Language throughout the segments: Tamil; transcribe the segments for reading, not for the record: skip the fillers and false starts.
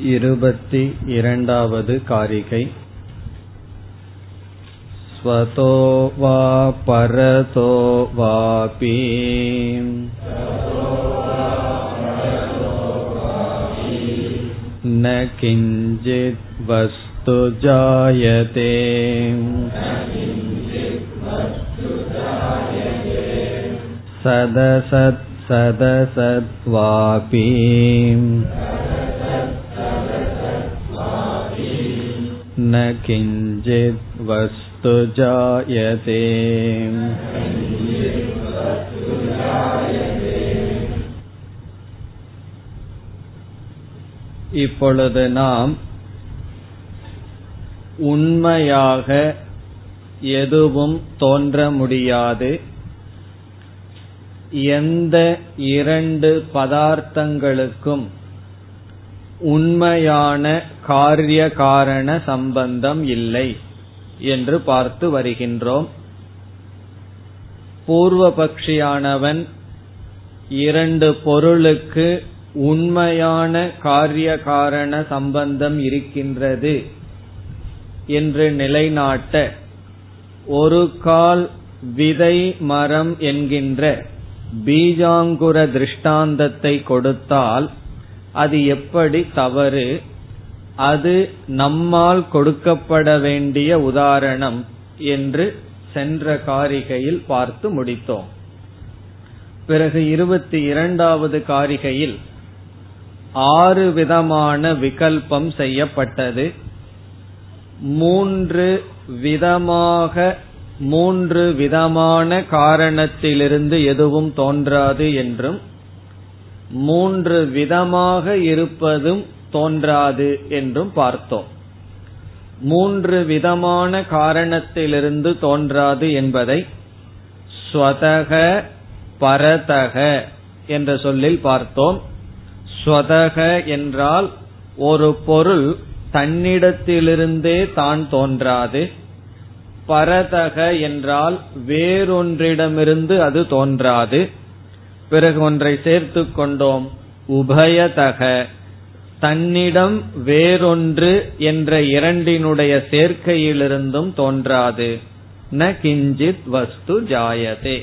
22வது காரிகை. ஸ்வதோ வா பரதோ வாபி ந கிஞ்சித் வஸ்து ஜாயதே சதசத் சதசத் வாபி ந கிஞ்சித் வஸ்து ஜாயதே. இப்பொழுது நாம் உண்மையாக எதுவும் தோன்ற முடியாது, எந்த இரண்டு பதார்த்தங்களுக்கும் உண்மையான காரிய காரண சம்பந்தம் இல்லை என்று பார்த்து வருகின்றோம். பூர்வபக்ஷியானவன் இரண்டு பொருளுக்கு உண்மையான காரிய காரண சம்பந்தம் இருக்கின்றது என்று நிலைநாட்ட ஒரு கால் விதை மரம் என்கின்ற பீஜாங்குர திருஷ்டாந்தத்தை கொடுத்தால் அது எப்படி தவறு? அது நம்மால் கொடுக்கப்பட வேண்டிய உதாரணம் என்று சென்ற காரிகையில் பார்த்து முடித்தோம். பிறகு 22வது காரிகையில் 6 விதமான விகல்பம் செய்யப்பட்டது. 3 விதமாக 3 விதமான காரணத்திலிருந்து எதுவும் தோன்றாது என்றும் 3 விதமாக இருப்பதும் தோன்றாது என்றும் பார்த்தோம். 3 விதமான காரணத்திலிருந்து தோன்றாது என்பதை ஸ்வதக பரதக என்ற சொல்லில் பார்த்தோம். ஸ்வதக என்றால் ஒரு பொருள் தன்னிடத்திலிருந்தே தான் தோன்றாது, பரதக என்றால் வேறொன்றிடமிருந்து அது தோன்றாது. பிறகு ஒன்றை சேர்த்து கொண்டோம், உபயதக, தன்னிடம் வேறொன்று என்ற இரண்டினுடைய சேர்க்கையிலிருந்தும் தோன்றாது. ந கிஞ்சித் வஸ்து ஜாயதே.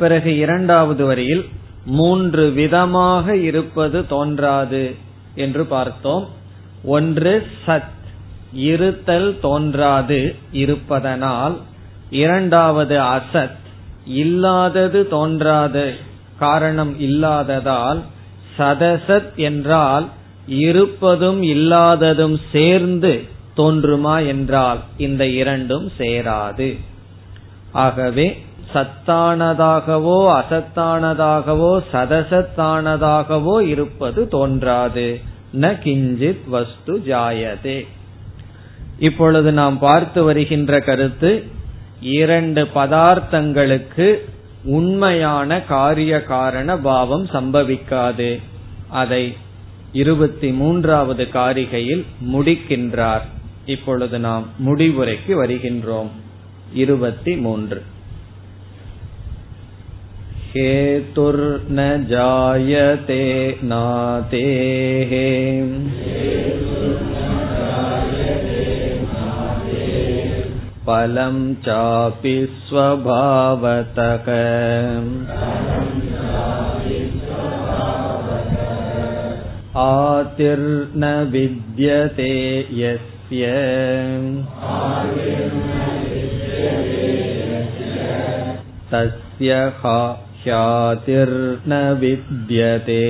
பிறகு 2வது வரியில் 3 விதமாக இருப்பது தோன்றாது என்று பார்த்தோம். ஒன்று சத், இருத்தல் தோன்றாது இருப்பதனால். 2வது அசத், இல்லாதது தோன்றாது காரணம் இல்லாததால். சதசத் என்றால் இருப்பதும் இல்லாததும் சேர்ந்து தோன்றுமா என்றால் இந்த இரண்டும் சேராது. ஆகவே சத்தானதாகவோ அசத்தானதாகவோ சதசத்தானதாகவோ இருப்பது தோன்றாது. ந கிஞ்சித் வஸ்து ஜாயதே. இப்பொழுது நாம் பார்த்து வருகின்ற கருத்து, இரண்டு பதார்த்தங்களுக்கு உண்மையான காரிய காரண பாவம் சம்பவிக்காது. அதை 23வது காரிகையில் முடிக்கின்றார். இப்பொழுது நாம் முடிவுரைக்கு வருகின்றோம். 23 ஹேதுர் ந ஜாயதே நாதே பலம் சாபி ஸ்வபாவதக. ஆதிர்ன வித்யதே யஸ்ய தஸ்ய ஹாஹ்யாதிர்ன வித்யதே.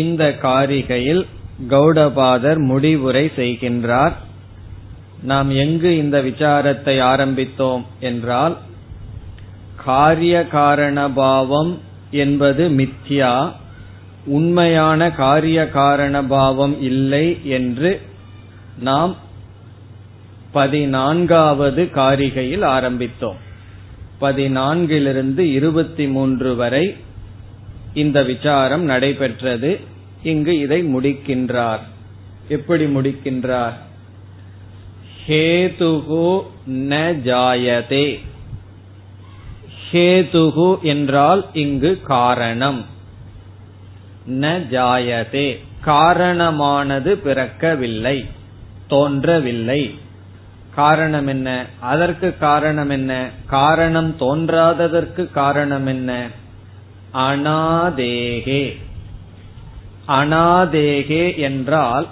இந்த காரிகையில் கௌடபாதர் முடிவுரை செய்கின்றார். நாம் எங்கு இந்த விசாரத்தை ஆரம்பித்தோம் என்றால், காரிய காரணபாவம் என்பது மித்யா, உண்மையான காரிய காரணபாவம் இல்லை என்று நாம் 14வது காரிகையில் ஆரம்பித்தோம். 14லிருந்து 23 வரை இந்த விசாரம் நடைபெற்றது. இங்கு இதை முடிக்கின்றார். எப்படி முடிக்கின்றார்? ஹேதுகு ந ஜாயதே. ஹேதுகு என்றால் இங்கு காரணம். ந ஜாயதே காரணமானது பிறக்கவில்லை, தோன்றவில்லை. காரணம் என்ன? அதற்கு காரணம் என்ன? காரணம் தோன்றாததற்கு காரணம் என்ன? அநாதேகே. அநாதேகே என்றால்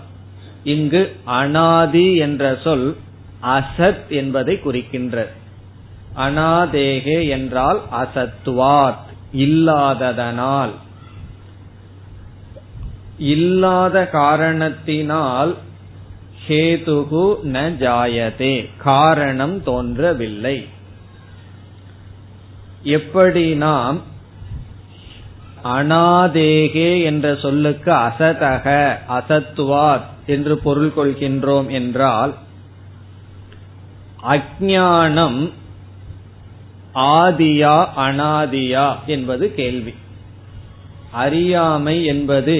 இங்கு அநாதி என்ற சொல் அசத் என்பதை குறிக்கின்றது. அநாதேகே என்றால் அசத்வாத், இல்லாததனால். இல்லாத காரணத்தினால் ஹேதுகு ந ஜாயதே காரணம் தோன்றவில்லை. எப்படி நாம் அநாதேகே என்ற சொல்லுக்கு அசதக அசத்துவாத் என்று பொருள் கொள்கின்றோம் என்றால், அஞ்ஞானம் ஆதியா அநாதியா என்பது கேள்வி. அறியாமை என்பது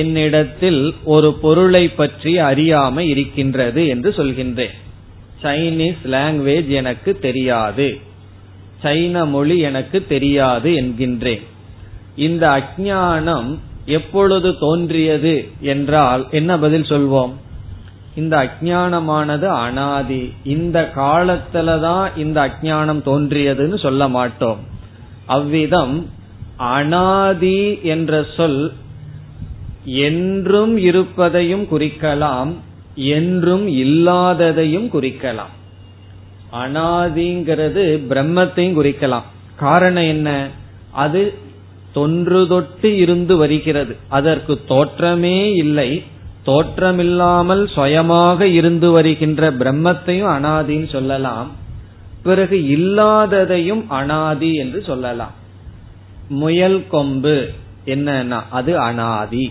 என்னிடத்தில் ஒரு பொருளை பற்றி அறியாமை இருக்கின்றது என்று சொல்கின்றேன். சைனீஸ் லாங்குவேஜ் எனக்கு தெரியாது, சைன மொழி எனக்கு தெரியாது என்கின்றேன். இந்த அஞ்ஞானம் எப்பொழுது தோன்றியது என்றால் என்ன பதில் சொல்வோம்? இந்த அஞ்ஞானமானது அனாதி, இந்த காலத்துலதான் இந்த அஞ்ஞானம் தோன்றியதுன்னு சொல்ல மாட்டோம். அவ்விதம் அனாதி என்ற சொல் என்றும் இருப்பதையும் குறிக்கலாம், என்றும் இல்லாததையும் குறிக்கலாம். அனாதிங்கிறது பிரம்மத்தையும் குறிக்கலாம். காரணம் என்ன? அது தொன்று தொட்டு இருந்து வருகிறது, அதற்கு தோற்றமே இல்லை. தோற்றமில்லாமல் சுயமாக இருந்து வருகின்ற பிரம்மத்தையும் அனாதின்னு சொல்லலாம். பிறகு இல்லாததையும் அனாதி என்று சொல்லலாம். முயல் கொம்பு என்னன்னா அது அனாதி.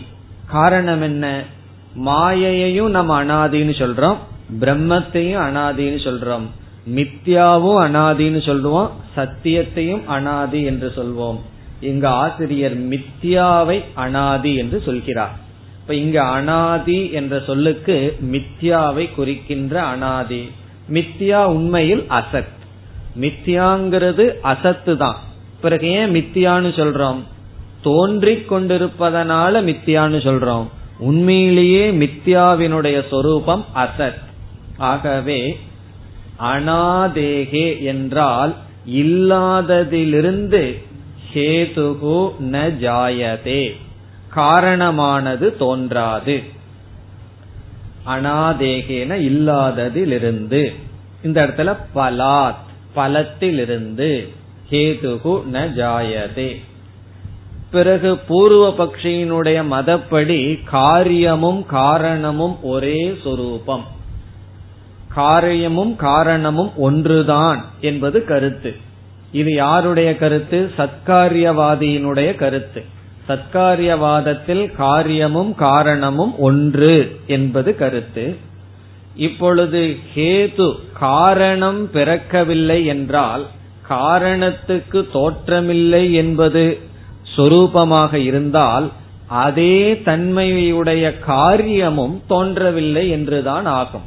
காரணம் என்ன? மாயையையும் நம்ம அனாதின்னு சொல்றோம், பிரம்மத்தையும் அனாதின்னு சொல்றோம், மித்யாவும் அனாதின்னு சொல்லுவோம், சத்தியத்தையும் அனாதி என்று சொல்வோம். இங்கு ஆசிரியர் மித்யாவை அனாதி என்று சொல்கிறார். இப்ப இங்கு அனாதி என்ற சொல்லுக்கு மித்யாவை குறிக்கின்ற அனாதி. மித்யா உண்மையில் அசத், மித்யாங்கிறது அசத்து தான். பிறகு ஏன் மித்தியான்னு சொல்றோம்? தோன்றிக் கொண்டிருப்பதனால மித்தியான்னு சொல்றோம். உண்மையிலேயே மித்யாவினுடைய சொரூபம் அசத். ஆகவே அநாதேகே என்றால் இல்லாததிலிருந்து ஹேதுகு ந ஜாயதே காரணமானது தோன்றாது. அநாதேகேன இல்லாததிலிருந்து, இந்த இடத்துல பலாத் பலத்திலிருந்து ஹேதுகு ந ஜாயதே. பிறகு பூர்வ பக்ஷியினுடைய மதப்படி காரியமும் காரணமும் ஒரே சொரூபம், காரியமும் காரணமும் ஒன்றுதான் என்பது கருத்து. இது யாருடைய கருத்து? சத்காரியவாதியினுடைய கருத்து. சத்காரியவாதத்தில் காரியமும் காரணமும் ஒன்று என்பது கருத்து. இப்பொழுது ஹேது காரணம் பிறக்கவில்லை என்றால் காரணத்துக்கு தோற்றமில்லை என்பது சொரூபமாக இருந்தால் அதே தன்மையுடைய காரியமும் தோன்றவில்லை என்றுதான் ஆகும்.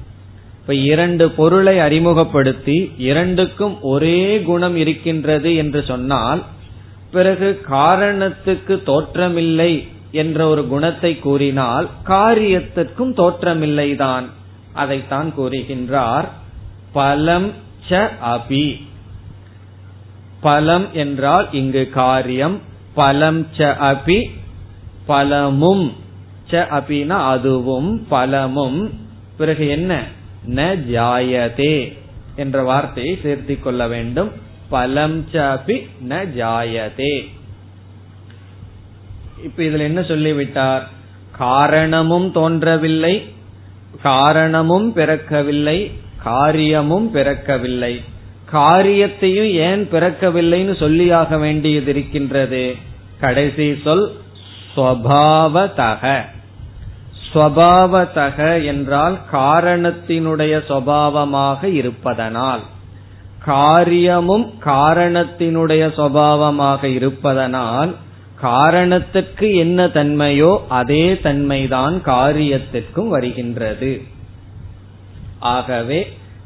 இப்ப இரண்டு பொருளை அறிமுகப்படுத்தி இரண்டுக்கும் ஒரே குணம் இருக்கின்றது என்று சொன்னால், பிறகு காரணத்துக்கு தோற்றமில்லை என்ற ஒரு குணத்தை கூறினால் காரியத்திற்கும் தோற்றமில்லைதான். அதைத்தான் கூறுகின்றார். பலம் ச அபி. பலம் என்றால் இங்கு காரியம், பலம் ச அபி பலமும், ச அபினா அதுவும் பலமும். பிறகு என்ன? ந ஜாயதே என்ற வார்த்தையை சேர்த்திக் கொள்ள வேண்டும். பலம் சாபி ந ஜாயதே. இப்ப இதுல என்ன சொல்லிவிட்டார்? காரணமும் தோன்றவில்லை, காரணமும் பிறக்கவில்லை, காரியமும் பிறக்கவில்லை. காரியத்தையும் ஏன் பிறக்கவில்லைன்னு சொல்லியாக வேண்டியது இருக்கின்றது. கடைசி சொல் ஸ்வபாவதக. ஸ்வபாவதக என்றால் காரணத்தினுடைய சுபாவமாக இருப்பதனால், காரியமும் காரணத்தினுடைய சுபாவமாக இருப்பதனால் காரணத்துக்கு என்ன தன்மையோ அதே தன்மைதான் காரியத்திற்கும் வருகின்றது. ஆகவே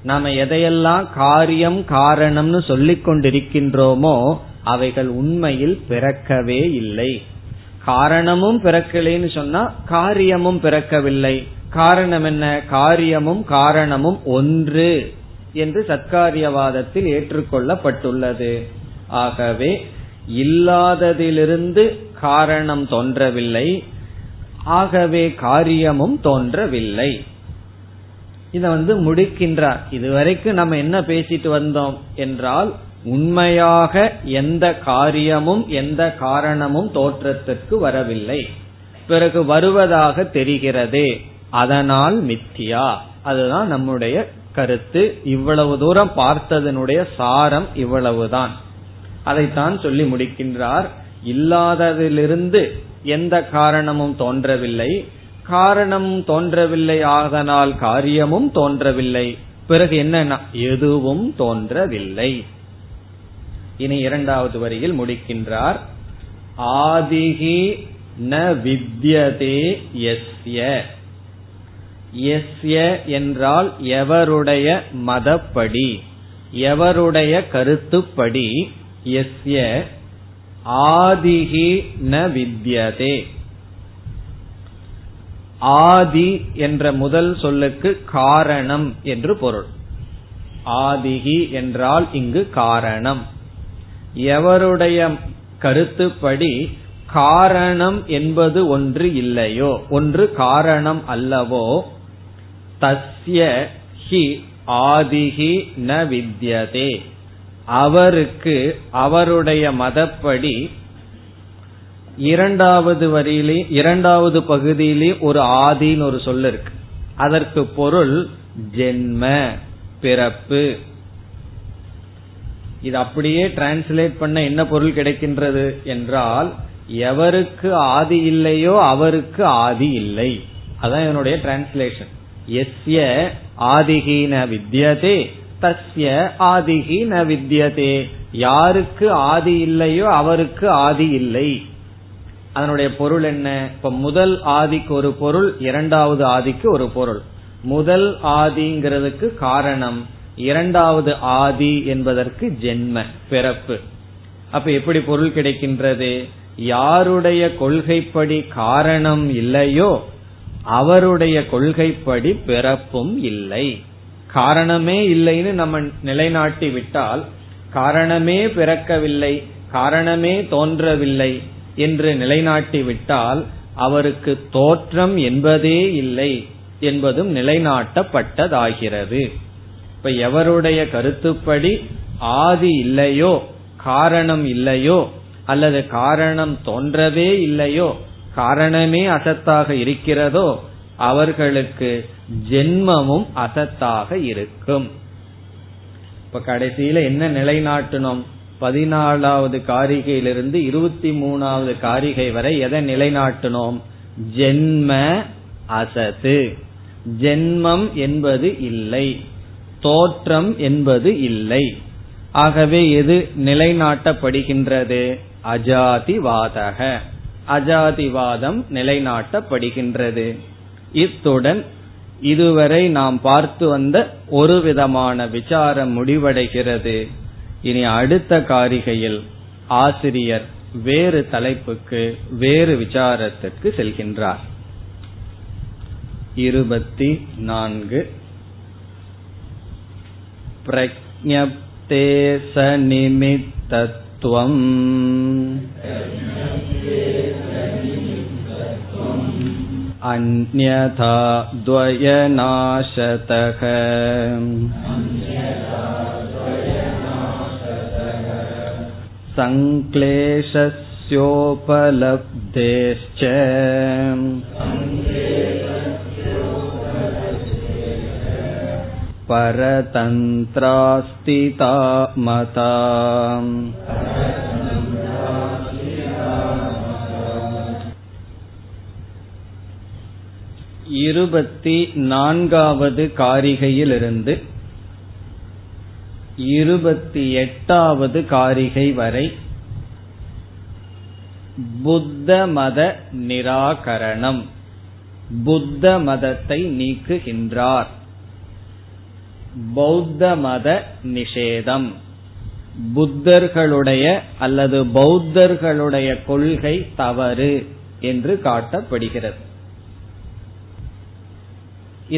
நாம எதையெல்லாம் காரியம் காரணம்னு சொல்லிக் கொண்டிருக்கின்றோமோ அவைகள் உண்மையில் பிறக்கவே இல்லை. காரணமும் பிறக்கலைன்னு சொன்னா காரியமும் பிறக்கவில்லை. காரணம் என்ன? காரியமும் காரணமும் ஒன்று என்று சத்காரியவாதத்தில் ஏற்றுக்கொள்ளப்பட்டுள்ளது. ஆகவே இல்லாததிலிருந்து காரணம் தோன்றவில்லை, ஆகவே காரியமும் தோன்றவில்லை. இத முடிக்கின்றார். இதுவரைக்கும் நம்ம என்ன பேசிட்டு வந்தோம் என்றால், உண்மையாக எந்த காரியமும் எந்த காரணமும் தோற்றத்திற்கு வரவில்லை, பிறகு வருவதாக தெரிகிறதே, அதனால் மித்தியா. அதுதான் நம்முடைய கருத்து. இவ்வளவு தூரம் பார்த்ததனுடைய சாரம் இவ்வளவுதான். அதைத்தான் சொல்லி முடிக்கின்றார். இல்லாததிலிருந்து எந்த காரணமும் தோன்றவில்லை, காரணம் தோன்றவில்லை, ஆதனால் காரியமும் தோன்றவில்லை, பிறகு என்ன? எதுவும் தோன்றவில்லை. இனி இரண்டாவது வரியில் முடிக்கின்றார். ஆதிகி ந வித்யதே யஸ்ய. யஸ்ய என்றால் எவருடைய மதப்படி, எவருடைய கருத்துப்படி. யஸ்ய ஆதிகி ந வித்யதே. ஆதி என்ற முதல் சொல்லுக்கு காரணம் என்று பொருள். ஆதிகி என்றால் இங்கு காரணம். எவருடைய கருத்துப்படி காரணம் என்பது ஒன்று இல்லையோ, ஒன்று காரணம் அல்லவோ, தஸ்ய ஹி ஆதிஹி ந வித்யதே. அவருக்கு, அவருடைய மதப்படி இரண்டாவது வரியிலே, இரண்டாவது பகுதியிலே ஒரு ஆதின்னு ஒரு சொல் இருக்கு. அதற்கு பொருள் ஜென்ம, பிறப்பு. இது அப்படியே டிரான்ஸ்லேட் பண்ண என்ன பொருள் கிடைக்கின்றது என்றால், எவருக்கு ஆதி இல்லையோ அவருக்கு ஆதி இல்லை. அதான் என்னுடைய டிரான்ஸ்லேஷன். எஸ்ய ஆதிஹீன வித்யதே தஸ்ய ஆதிஹீன வித்யதே. யாருக்கு ஆதி இல்லையோ அவருக்கு ஆதி இல்லை. அதனுடைய பொருள் என்ன? இப்ப முதல் ஆதிக்கு ஒரு பொருள், இரண்டாவது ஆதிக்கு ஒரு பொருள். முதல் ஆதிங்கிறதுக்கு காரணம், இரண்டாவது ஆதி என்பதற்கு ஜென்ம, பிறப்பு. அப்ப எப்படி பொருள் கிடைக்கின்றது? யாருடைய கொள்கைப்படி காரணம் இல்லையோ அவருடைய கொள்கைப்படி பிறப்பும் இல்லை. காரணமே இல்லைன்னு நம்ம நிலைநாட்டி விட்டால், காரணமே பிறக்கவில்லை, காரணமே தோன்றவில்லை என்று நிலைநாட்டி விட்டால் அவருக்கு தோற்றம் என்பதே இல்லை என்பதும் நிலைநாட்டப்பட்டதாகிறது. இப்ப எவருடைய கருத்துப்படி ஆதி இல்லையோ, காரணம் இல்லையோ, அல்லது காரணம் தோன்றவே இல்லையோ, காரணமே அசத்தாக இருக்கிறதோ, அவர்களுக்கு ஜென்மமும் அசத்தாக இருக்கும். இப்ப கடைசியில என்ன நிலைநாட்டணும்? 14வது காரிகையிலிருந்து 23வது காரிகை வரை எதை நிலைநாட்டணும்? ஜென்ம அசத்து. ஜென்மம் என்பது இல்லை, தோற்றம் என்பது இல்லை. ஆகவே எது நிலைநாட்டப்படுகின்றது? அஜாதிவாதக, அஜாதிவாதம் நிலைநாட்டப்படுகின்றது. இத்துடன் இதுவரை நாம் பார்த்து வந்த ஒரு விதமான விசாரம் முடிவடைகிறது. இனி அடுத்த காரிகையில் ஆசிரியர் வேறு தலைப்புக்கு, வேறு விசாரத்திற்கு செல்கின்றார். 24 பிரக்ஞப்தே சநிமித்தத்வம் அன்யதா த்வயநாசதக சங்க்லேஷஸ்யோபலப்தேஷ்ச பரதந்த்ராஸ்திதா மதா. இருபத்தி 24வது காரிகையிலிருந்து 28வது காரிகை வரை புத்த மத நிராகரணம், புத்த மதத்தை நீக்குகின்றார். பௌத்த மத நிஷேதம், புத்தர்களுடைய அல்லது பௌத்தர்களுடைய கொள்கை தவறு என்று காட்டப்படுகிறது.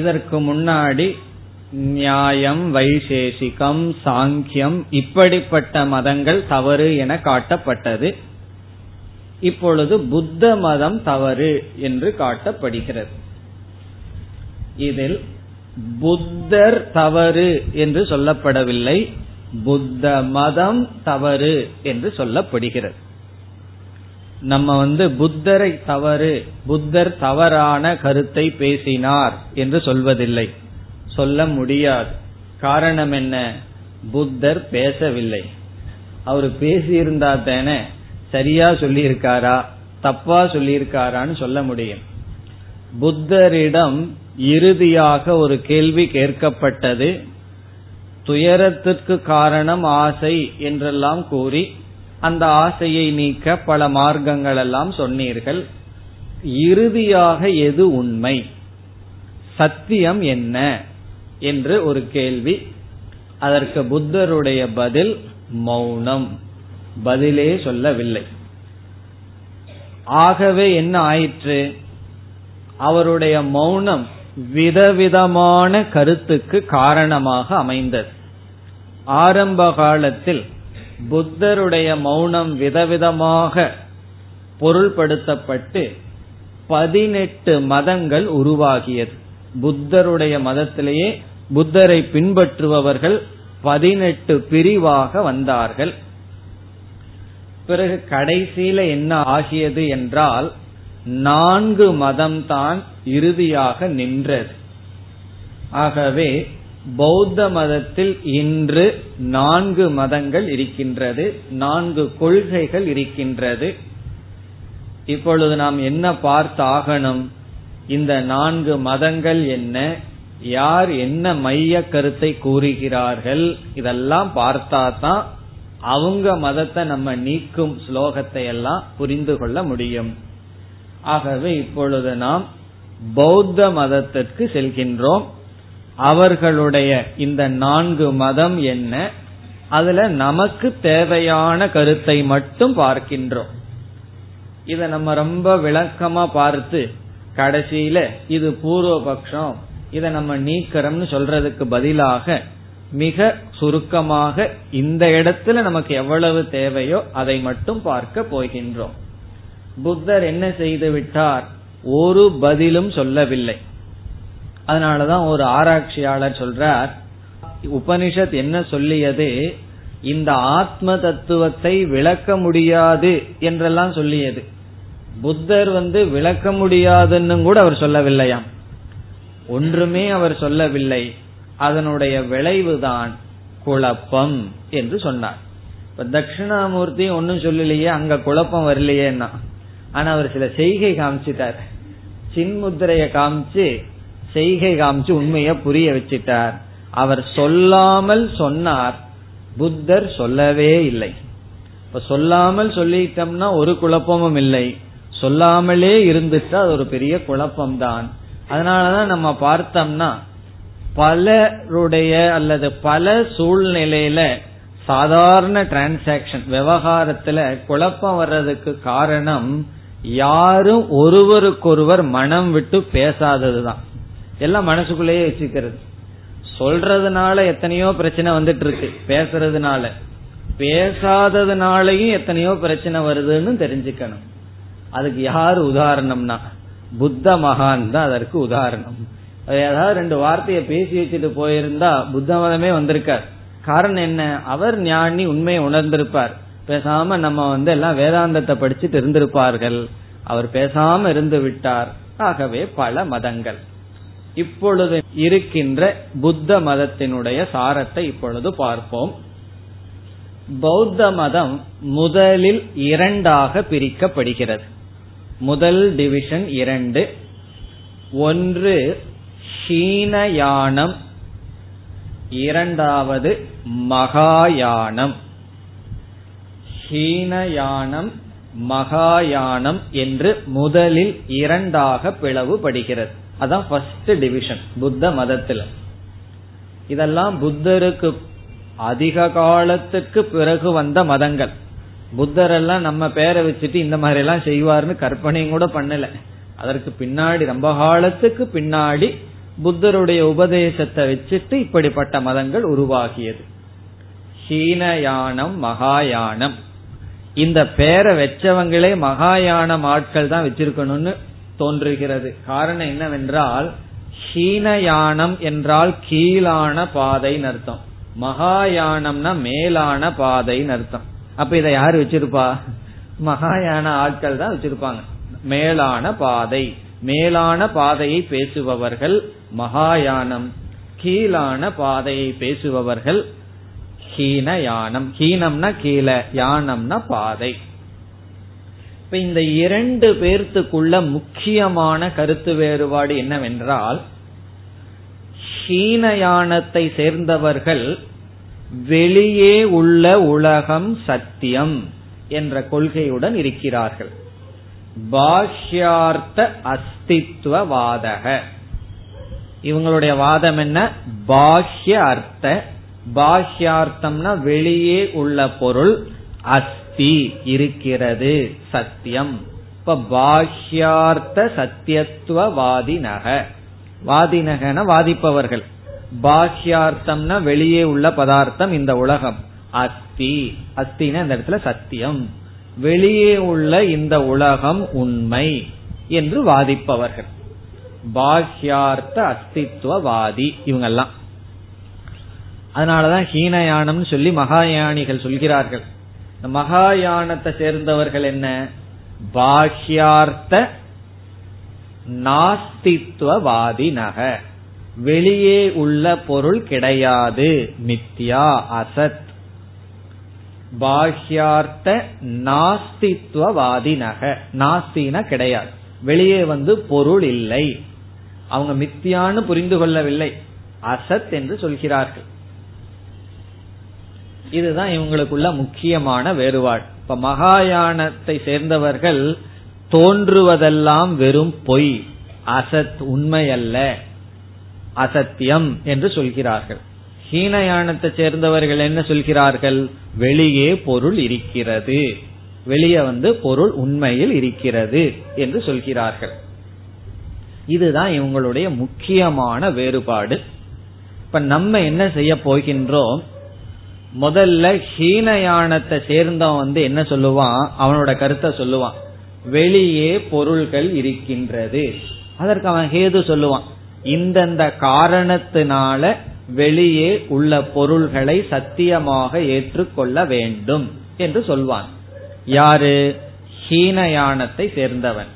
இதற்கு முன்னாடி நியாயம், வைசேஷிகம், சாங்கியம் இப்படிப்பட்ட மதங்கள் தவறு என காட்டப்பட்டது. இப்பொழுது புத்த மதம் தவறு என்று காட்டப்படுகிறது. இதில் புத்தர் தவறு என்று சொல்லப்படவில்லை, புத்த மதம் தவறு என்று சொல்லப்படுகிறது. நம்ம புத்தரை தவறு, புத்தர் தவறான கருத்தை பேசினார் என்று சொல்வதில்லை, சொல்ல முடியாது. காரணம் என்ன? புத்தர் பேசவில்லை. அவரு பேசியிருந்தா தானே சரியா சொல்லியிருக்காரா தப்பா சொல்லியிருக்காரான்னு சொல்ல முடியும். புத்தரிடம் இறுதியாக ஒரு கேள்வி கேட்கப்பட்டது. துயரத்திற்கு காரணம் ஆசை என்றெல்லாம் கூறி அந்த ஆசையை நீக்க பல மார்க்கங்கள் எல்லாம் சொன்னீர்கள். இறுதியாக எது உண்மை, சத்தியம் என்ன என்று ஒரு கேள்வி. அதற்கு புத்தருடைய பதில் மௌனம், பதிலே சொல்லவில்லை. ஆகவே என்ன ஆயிற்று? அவருடைய மௌனம் விதவிதமான கருத்துக்கு காரணமாக அமைந்தது. ஆரம்ப காலத்தில் புத்தருடைய மௌனம் விதவிதமாக பொருள்படுத்தப்பட்டு 18 மதங்கள் உருவாகியது. புத்தருடைய மதத்திலேயே புத்தரை பின்பற்றுபவர்கள் 18 பிரிவாக வந்தார்கள். பிறகு கடைசியில என்ன ஆகியது என்றால் 4 மதம்தான் இறுதியாக நின்றது. ஆகவே பௌத்த மதத்தில் இன்று 4 மதங்கள் இருக்கின்றது, 4 கொள்கைகள் இருக்கின்றது. இப்பொழுது நாம் என்ன பார்த்து ஆகணும்? இந்த 4 மதங்கள் என்ன, யார் என்ன மைய கருத்தை கூறுகிறார்கள், இதெல்லாம் பார்த்தாதான் அவங்க மதத்தை நம்ம நீக்கும் ஸ்லோகத்தை எல்லாம் புரிந்து கொள்ள முடியும். ஆகவே இப்பொழுது நாம் பௌத்த மதத்திற்கு செல்கின்றோம். அவர்களுடைய இந்த 4 மதம் என்ன, அதுல நமக்கு தேவையான கருத்தை மட்டும் பார்க்கின்றோம். இத நம்ம ரொம்ப விளக்கமா பார்த்து கடைசியில இது பூர்வபக்ஷம், இத நம்ம நீக்கிறோம்னு சொல்றதுக்கு பதிலாக மிக சுருக்கமாக இந்த இடத்துல நமக்கு எவ்வளவு தேவையோ அதை மட்டும் பார்க்க போகின்றோம். புத்தர் என்ன செய்து விட்டார்? ஒரு பதிலும் சொல்லவில்லை. அதனாலதான் ஒரு ஆராய்ச்சியாளர் சொல்றார், உபனிஷத் என்ன சொல்லியது, இந்த ஆத்ம தத்துவத்தை விளக்க முடியாது என்றெல்லாம் சொல்லியது. புத்தர் விளக்க முடியாதுன்னு கூட அவர் சொல்லவில்லையாம், ஒன்றுமே அவர் சொல்லவில்லை. அதனுடைய விளைவுதான் குழப்பம் என்று சொன்னார். இப்ப தட்சிணாமூர்த்தி ஒன்னும் சொல்லலையே, அங்க குழப்பம் வரலையேன்னா. ஆனா அவர் சில செய்கை காமிச்சிட்டார், சின்முத்திரைய காமிச்சு செய்கை காமிச்சு உண்மைய புரிய வச்சிட்டார். அவர் சொல்லாமல் சொன்னார், புத்தர் சொல்லவே இல்லை. இப்ப சொல்லாமல் சொல்லிட்டோம்னா ஒரு குழப்பமும் இல்லை, சொல்லாமலே இருந்துட்டா அது ஒரு பெரிய குழப்பம்தான். அதனாலதான் நம்ம பார்த்தோம்னா பலருடைய அல்லது பல சூழ்நிலையில சாதாரண டிரான்சாக்சன் விவகாரத்துல குழப்பம் வர்றதுக்கு காரணம் யாரும் ஒருவருக்கொருவர் மனம் விட்டு பேசாததுதான். எல்லாம் மனசுக்குள்ளேயே வச்சுக்கிறது. சொல்றதுனால எத்தனையோ பிரச்சனை வந்துட்டு இருக்கு, பேசுறதுனால. பேசாததுனாலயும் எத்தனையோ பிரச்சனை வருதுன்னு தெரிஞ்சுக்கணும். அதுக்கு யாரு உதாரணம்னா புத்த மகான் தான் அதற்கு உதாரணம். ஏதாவது 2 வார்த்தைய பேசி வச்சுட்டு போயிருந்தா புத்த மதமே வந்திருக்கார். காரணம் என்ன? அவர் ஞானி, உண்மையை உணர்ந்திருப்பார். பேசாம நம்ம எல்லாம் வேதாந்தத்தை படிச்சுட்டு இருந்திருப்பார்கள். அவர் பேசாம இருந்து விட்டார். ஆகவே பல மதங்கள். இப்பொழுது இருக்கின்ற புத்த மதத்தினுடைய சாரத்தை இப்பொழுது பார்ப்போம். பௌத்த மதம் முதலில் 2ஆக பிரிக்கப்படுகிறது. முதல் டிவிஷன் 2. ஒன்று ஹீனயானம், 2வது மகாயானம். ஹீனயானம் மகாயானம் என்று முதலில் 2ஆக பிளவுபடுகிறது. அதான் ஃபர்ஸ்ட் டிவிஷன் புத்த மதத்தில். இதெல்லாம் புத்தருக்கு அதிக காலத்துக்கு பிறகு வந்த மதங்கள். புத்தரெல்லாம் நம்ம பேரை வச்சுட்டு இந்த மாதிரி எல்லாம் செய்வார்னு கற்பனையும் கூட பண்ணல. அதற்கு பின்னாடி ரொம்ப காலத்துக்கு பின்னாடி புத்தருடைய உபதேசத்தை வச்சுட்டு இப்படிப்பட்ட மதங்கள் உருவாகியது. ஹீனயானம் மகாயானம், இந்த பேரை வச்சவங்களே மகாயானம் ஆட்கள் தான் வச்சிருக்கணும்னு தோன்றுகிறது. காரணம் என்னவென்றால் ஹீனயானம் என்றால் கீழான பாதைன்னு அர்த்தம், மகாயானம்னா மேலான பாதைன்னு அர்த்தம். அப்ப இதை யாரு வச்சிருப்பா? மகாயான ஆட்கள் தான் வச்சிருப்பாங்க. மேலான பாதை, மேலான பாதையை பேசுபவர்கள் மகாயானம், கீழான பாதையை பேசுபவர்கள் ஹீனயானம். ஹீனம்னா கீழே, யானம்னா பாதை. இப்ப இந்த இரண்டு பேர்த்துக்குள்ள முக்கியமான கருத்து வேறுபாடு என்னவென்றால், ஹீனயானத்தை சேர்ந்தவர்கள் வெளியே உள்ள உலகம் சத்தியம் என்ற கொள்கையுடன் இருக்கிறார்கள். பாஹ்யார்த்த அஸ்தித்வவாதக, இவங்களுடைய வாதம் என்ன? பாஹ்ய அர்த்த, பாஹ்யார்த்தம்னா வெளியே உள்ள பொருள், அஸ்தி இருக்கிறது, சத்தியம். இப்ப பாஹ்யார்த்த சத்தியத்துவவாதினக, வாதினகன வாதிப்பவர்கள், பாஹ்யார்த்தம்னா வெளியே உள்ள பதார்த்தம் இந்த உலகம், அஸ்தி, அஸ்தினா இந்த இடத்துல சத்தியம், வெளியே உள்ள இந்த உலகம் உண்மை என்று வாதிப்பவர்கள் பாஹ்யார்த்த அஸ்தித்வவாதி இவங்கெல்லாம். அதனாலதான் ஹீனயானம் சொல்லி மகாயானிகள் சொல்கிறார்கள். மகாயானத்தை சேர்ந்தவர்கள் என்ன? பாஹ்யார்த்த நாஸ்தித்வவாதி நக, வெளியே உள்ள பொருள் கிடையாது, மித்யா அசத். பாஹ்யார்த்த நாஸ்தித்வவாதி நக, நாஸ்தினா கிடையாது, வெளியே வந்து பொருள் இல்லை. அவங்க மித்தியான்னு புரிந்து கொள்ளவில்லை, அசத் என்று சொல்கிறார்கள். இதுதான் இவங்களுக்குள்ள முக்கியமான வேறுபாடு. இப்ப மகாயானத்தை சேர்ந்தவர்கள் தோன்றுவதெல்லாம் வெறும் பொய், அசத், உண்மை அல்ல, அசத்தியம் என்று சொல்கிறார்கள். ஹீனயானத்தை சேர்ந்தவர்கள் என்ன சொல்கிறார்கள்? வெளியே பொருள் இருக்கிறது, வெளியே வந்து பொருள் உண்மையில் இருக்கிறது என்று சொல்கிறார்கள். இதுதான் இவங்களுடைய முக்கியமான வேறுபாடு. இப்ப நம்ம என்ன செய்ய போகின்றோம்? முதல்ல ஹீனயானத்தை சேர்ந்தவன் வந்து என்ன சொல்லுவான்? அவனோட கருத்தை சொல்லுவான், வெளியே பொருள்கள் இருக்கின்றது. அதற்கு அவன் ஹேது சொல்லுவான், இந்தந்த காரணத்தினால வெளியே உள்ள பொருள்களை சத்தியமாக ஏற்றுக்கொள்ள வேண்டும் என்று சொல்வான். யாரு? ஹீனயானத்தை சேர்ந்தவன்.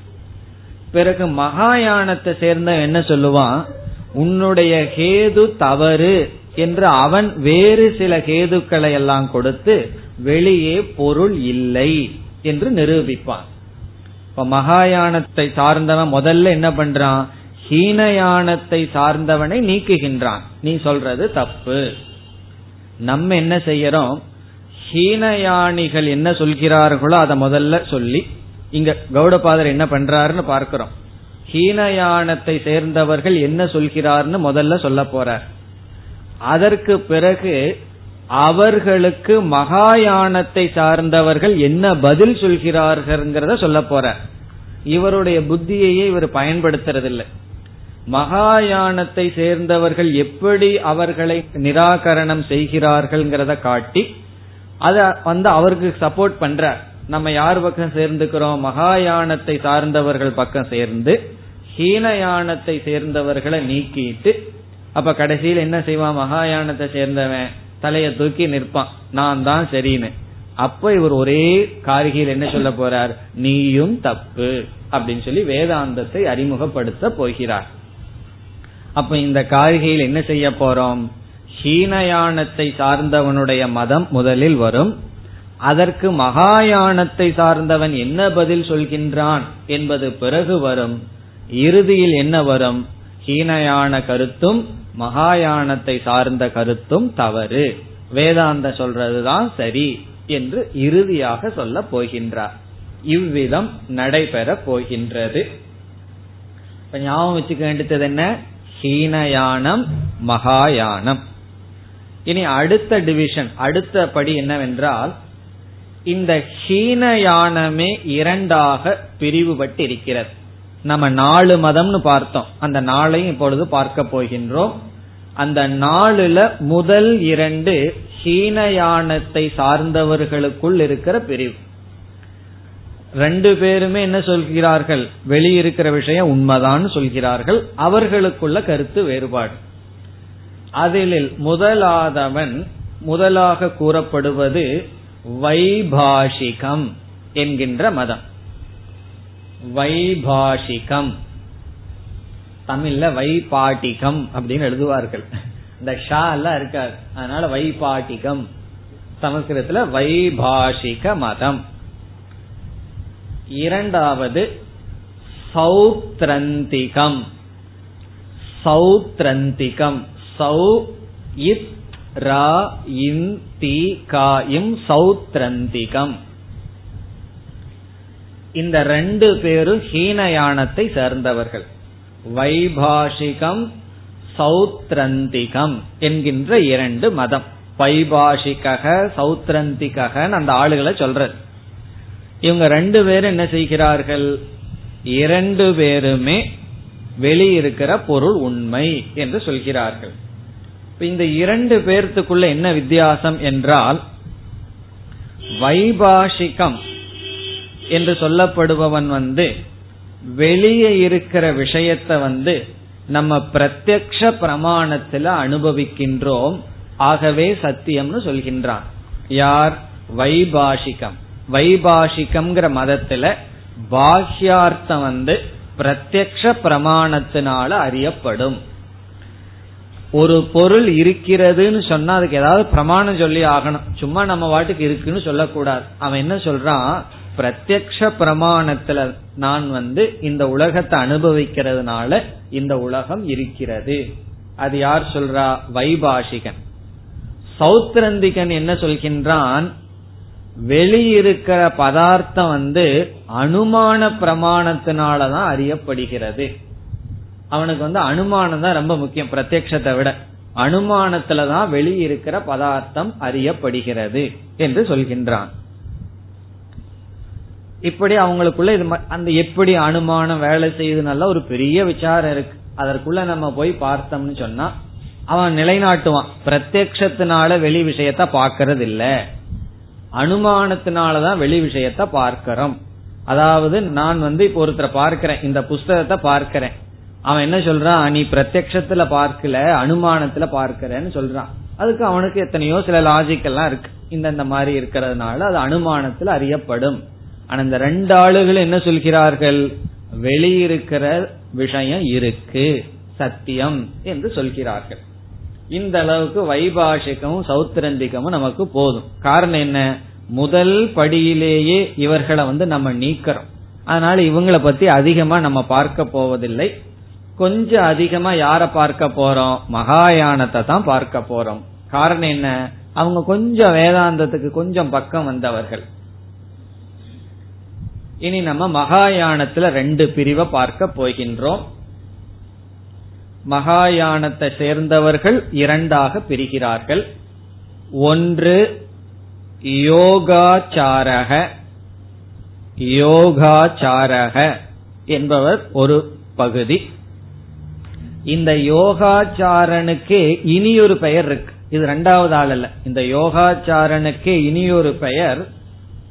பிறகு மகாயானத்தை சேர்ந்தவன் என்ன சொல்லுவான்? உன்னுடைய ஹேது தவறு என்று அவன் வேறு சில ஹேதுக்களை எல்லாம் கொடுத்து வெளியே பொருள் இல்லை என்று நிரூபிப்பான். இப்ப மகாயானத்தை சார்ந்தவன் முதல்ல என்ன பண்றான்? ஹீனயானத்தை சார்ந்தவனை நீக்குகின்றான், நீ சொல்றது தப்பு. நம்ம என்ன செய்யறோம்? ஹீனயானிகள் என்ன சொல்கிறார்களோ அதை முதல்ல சொல்லி, இங்க கௌடபாதர் என்ன பண்றாருன்னு பார்க்கிறோம். ஹீனயானத்தை சேர்ந்தவர்கள் என்ன சொல்கிறார்னு முதல்ல சொல்ல போறார். அதற்கு பிறகு அவர்களுக்கு மகாயானத்தை சார்ந்தவர்கள் என்ன பதில் சொல்கிறார்கள் சொல்ல போறார். இவருடைய புத்தியையே இவர் பயன்படுத்துறதில்லை. மகாயானத்தை சேர்ந்தவர்கள் எப்படி அவர்களை நிராகரணம் செய்கிறார்கள் காட்டி அத வந்து அவருக்கு சப்போர்ட் பண்ற. நம்ம யார் பக்கம் சேர்ந்துக்கிறோம்? மகாயானத்தை சார்ந்தவர்கள் பக்கம் சேர்ந்து ஹீனயானத்தை சேர்ந்தவர்களை நீக்கிட்டு, அப்ப கடைசியில் என்ன செய்வான்? மகாயானத்தை சேர்ந்தவன் தலைய தூக்கி நிற்பான், நான் தான் சரின்னு. அப்ப இவர் ஒரே காரிகையில் என்ன சொல்ல போறார்? நீயும் தப்பு அப்படின்னு சொல்லி வேதாந்தத்தை அறிமுகப்படுத்த போகிறார். அப்ப இந்த காரிகையில் என்ன செய்ய போறோம்? ஹீனயானத்தை சார்ந்தவனுடைய மதம் முதலில் வரும், அதற்கு மகாயானத்தை சார்ந்தவன் என்ன பதில் சொல்கின்றான் என்பது பிறகு வரும், இறுதியில் என்ன வரும்? ஹீனயான கருத்தும் மகாயானத்தை சார்ந்த கருத்தும் தவறு, வேதாந்த சொல்றதுதான் சரி என்று இறுதியாக சொல்ல போகின்றார். இவ்விதம் நடைபெற போகின்றது. ஞாபகம் வச்சுக்க வேண்டியது என்ன? ஹீனயானம் மகாயானம். இனி அடுத்த டிவிஷன், அடுத்த படி என்னவென்றால், இந்த ஹீனயானமே இரண்டாக பிரிவுபட்டு இருக்கிறது. நம்ம 4 மதம்னு பார்த்தோம், அந்த 4ஐயும் இப்பொழுது பார்க்க போகின்றோம். அந்த 4ல முதல் 2 ஹீனயானத்தை சார்ந்தவர்களுக்குள் இருக்கிற பிரிவு. 2 பேருமே என்ன சொல்கிறார்கள், வெளியிருக்கிற விஷயம் உண்மைதான் சொல்கிறார்கள், அவர்களுக்குள்ள கருத்து வேறுபாடு. அதில் முதலாக கூறப்படுவது வைபாஷிகம் என்கின்ற மதம். வைபாஷிகம், தமிழ்ல வைபாட்டிகம் அப்படின்னு எழுதுவார்கள், இந்த ஷா எல்லாம் இருக்காது, அதனால வைபாட்டிகம். சமஸ்கிருதத்துல வைபாஷிக மதம். இரண்டாவது சௌத்ரந்திகம். சௌத்ரந்திகம் சௌத்ரந்திகம். இந்த 2 பேரும் ஹீனயானத்தை சேர்ந்தவர்கள். வைபாஷிகம் சௌத்ரந்திகம் என்கின்ற 2 மதம். வைபாஷிக சௌத்ரந்திக அந்த ஆளுகளை சொல்றது. இவங்க 2 பேரும் என்ன செய்கிறார்கள், 2 பேருமே வெளியிருக்கிற பொருள் உண்மை என்று சொல்கிறார்கள். இந்த 2 பேர்த்துக்குள்ள என்ன வித்தியாசம் என்றால், வைபாஷிகம் என்று சொல்லப்படுபவன் வெளியே இருக்கிற விஷயத்தை நம்ம பிரத்யக்ஷ பிரமாணத்துல அனுபவிக்கின்றோம், ஆகவே சத்தியம்னு சொல்கின்றான். யார்? வைபாஷிகம். வைபாஷிகம்ங்கிற மதத்துல பாஹ்யார்த்தம் பிரத்யக்ஷ பிரமாணத்தினால அறியப்படும். ஒரு பொருள் இருக்கிறதுன்னு சொன்னா அதுக்கு ஏதாவது பிரமாணம் சொல்லி ஆகணும், சும்மா நம்ம வாட்டுக்கு இருக்குன்னு சொல்லக்கூடாது. அவன் என்ன சொல்றான், பிரத்யக்ஷ பிரமாணத்துல நான் இந்த உலகத்தை அனுபவிக்கிறதுனால இந்த உலகம் இருக்கிறது. அது யார் சொல்றா? வைபாஷிகன். சௌத்ரந்திகன் என்ன சொல்கின்றான், வெளியிருக்கிற பதார்த்தம் அனுமான பிரமாணத்தினாலதான் அறியப்படுகிறது. அவனுக்கு அனுமானம் தான் ரொம்ப முக்கியம், பிரத்யக்ஷத்தை விட. அனுமானத்துலதான் வெளியிருக்கிற பதார்த்தம் அறியப்படுகிறது என்று சொல்கின்றான். இப்படி அவங்களுக்குள்ள இது அந்த எப்படி அனுமானம் வேலை செய்யுதுனால ஒரு பெரிய விசாரம் இருக்கு. அதற்குள்ள நம்ம போய் பார்த்தோம்னு சொன்னா அவன் நிலைநாட்டுவான், பிரத்யக்ஷத்தினால வெளி விஷயத்த பாக்கிறது இல்ல, அனுமானத்தினாலதான் வெளி விஷயத்த பார்க்கிறோம். அதாவது நான் இப்ப ஒருத்தரை பார்க்கிறேன், இந்த புஸ்தகத்தை பார்க்கிறேன். அவன் என்ன சொல்றான், நீ பிரத்யக்ஷத்துல பார்க்கல அனுமானத்துல பார்க்கிறேன்னு சொல்றான். அதுக்கு அவனுக்கு எத்தனையோ சில லாஜிக்கெல்லாம் இருக்கு, இந்த மாதிரி இருக்கிறதுனால அது அனுமானத்துல அறியப்படும். ஆனா இந்த 2 ஆளுகள் என்ன சொல்கிறார்கள், வெளியிருக்கிற விஷயம் இருக்கு, சத்தியம் என்று சொல்கிறார்கள். இந்த அளவுக்கு வைபாஷிகமும் சௌத்ரந்திகமும் நமக்கு போதும். காரணம் என்ன, முதல் படியிலேயே இவர்களை நம்ம நீக்கிறோம். அதனால இவங்களை பத்தி அதிகமா நம்ம பார்க்க போவதில்லை. கொஞ்சம் அதிகமா யார பார்க்க போறோம், மகாயானத்தை தான் பார்க்க போறோம். காரணம் என்ன, அவங்க கொஞ்சம் வேதாந்தத்துக்கு கொஞ்சம் பக்கம் வந்தவர்கள். இனி நம்ம மகாயானத்துல 2 பிரிவை பார்க்க போகின்றோம். மகாயானத்தை சேர்ந்தவர்கள் 2ஆக பிரிகிறார்கள். ஒன்று யோகாச்சாரக. யோகாச்சாரக என்பவர் ஒரு பகுதி. இந்த யோகாச்சாரனுக்கு இனியொரு பெயர் இருக்கு, இது 2வது ஆள் அல்ல. இந்த யோகாச்சாரனுக்கு இனியொரு பெயர்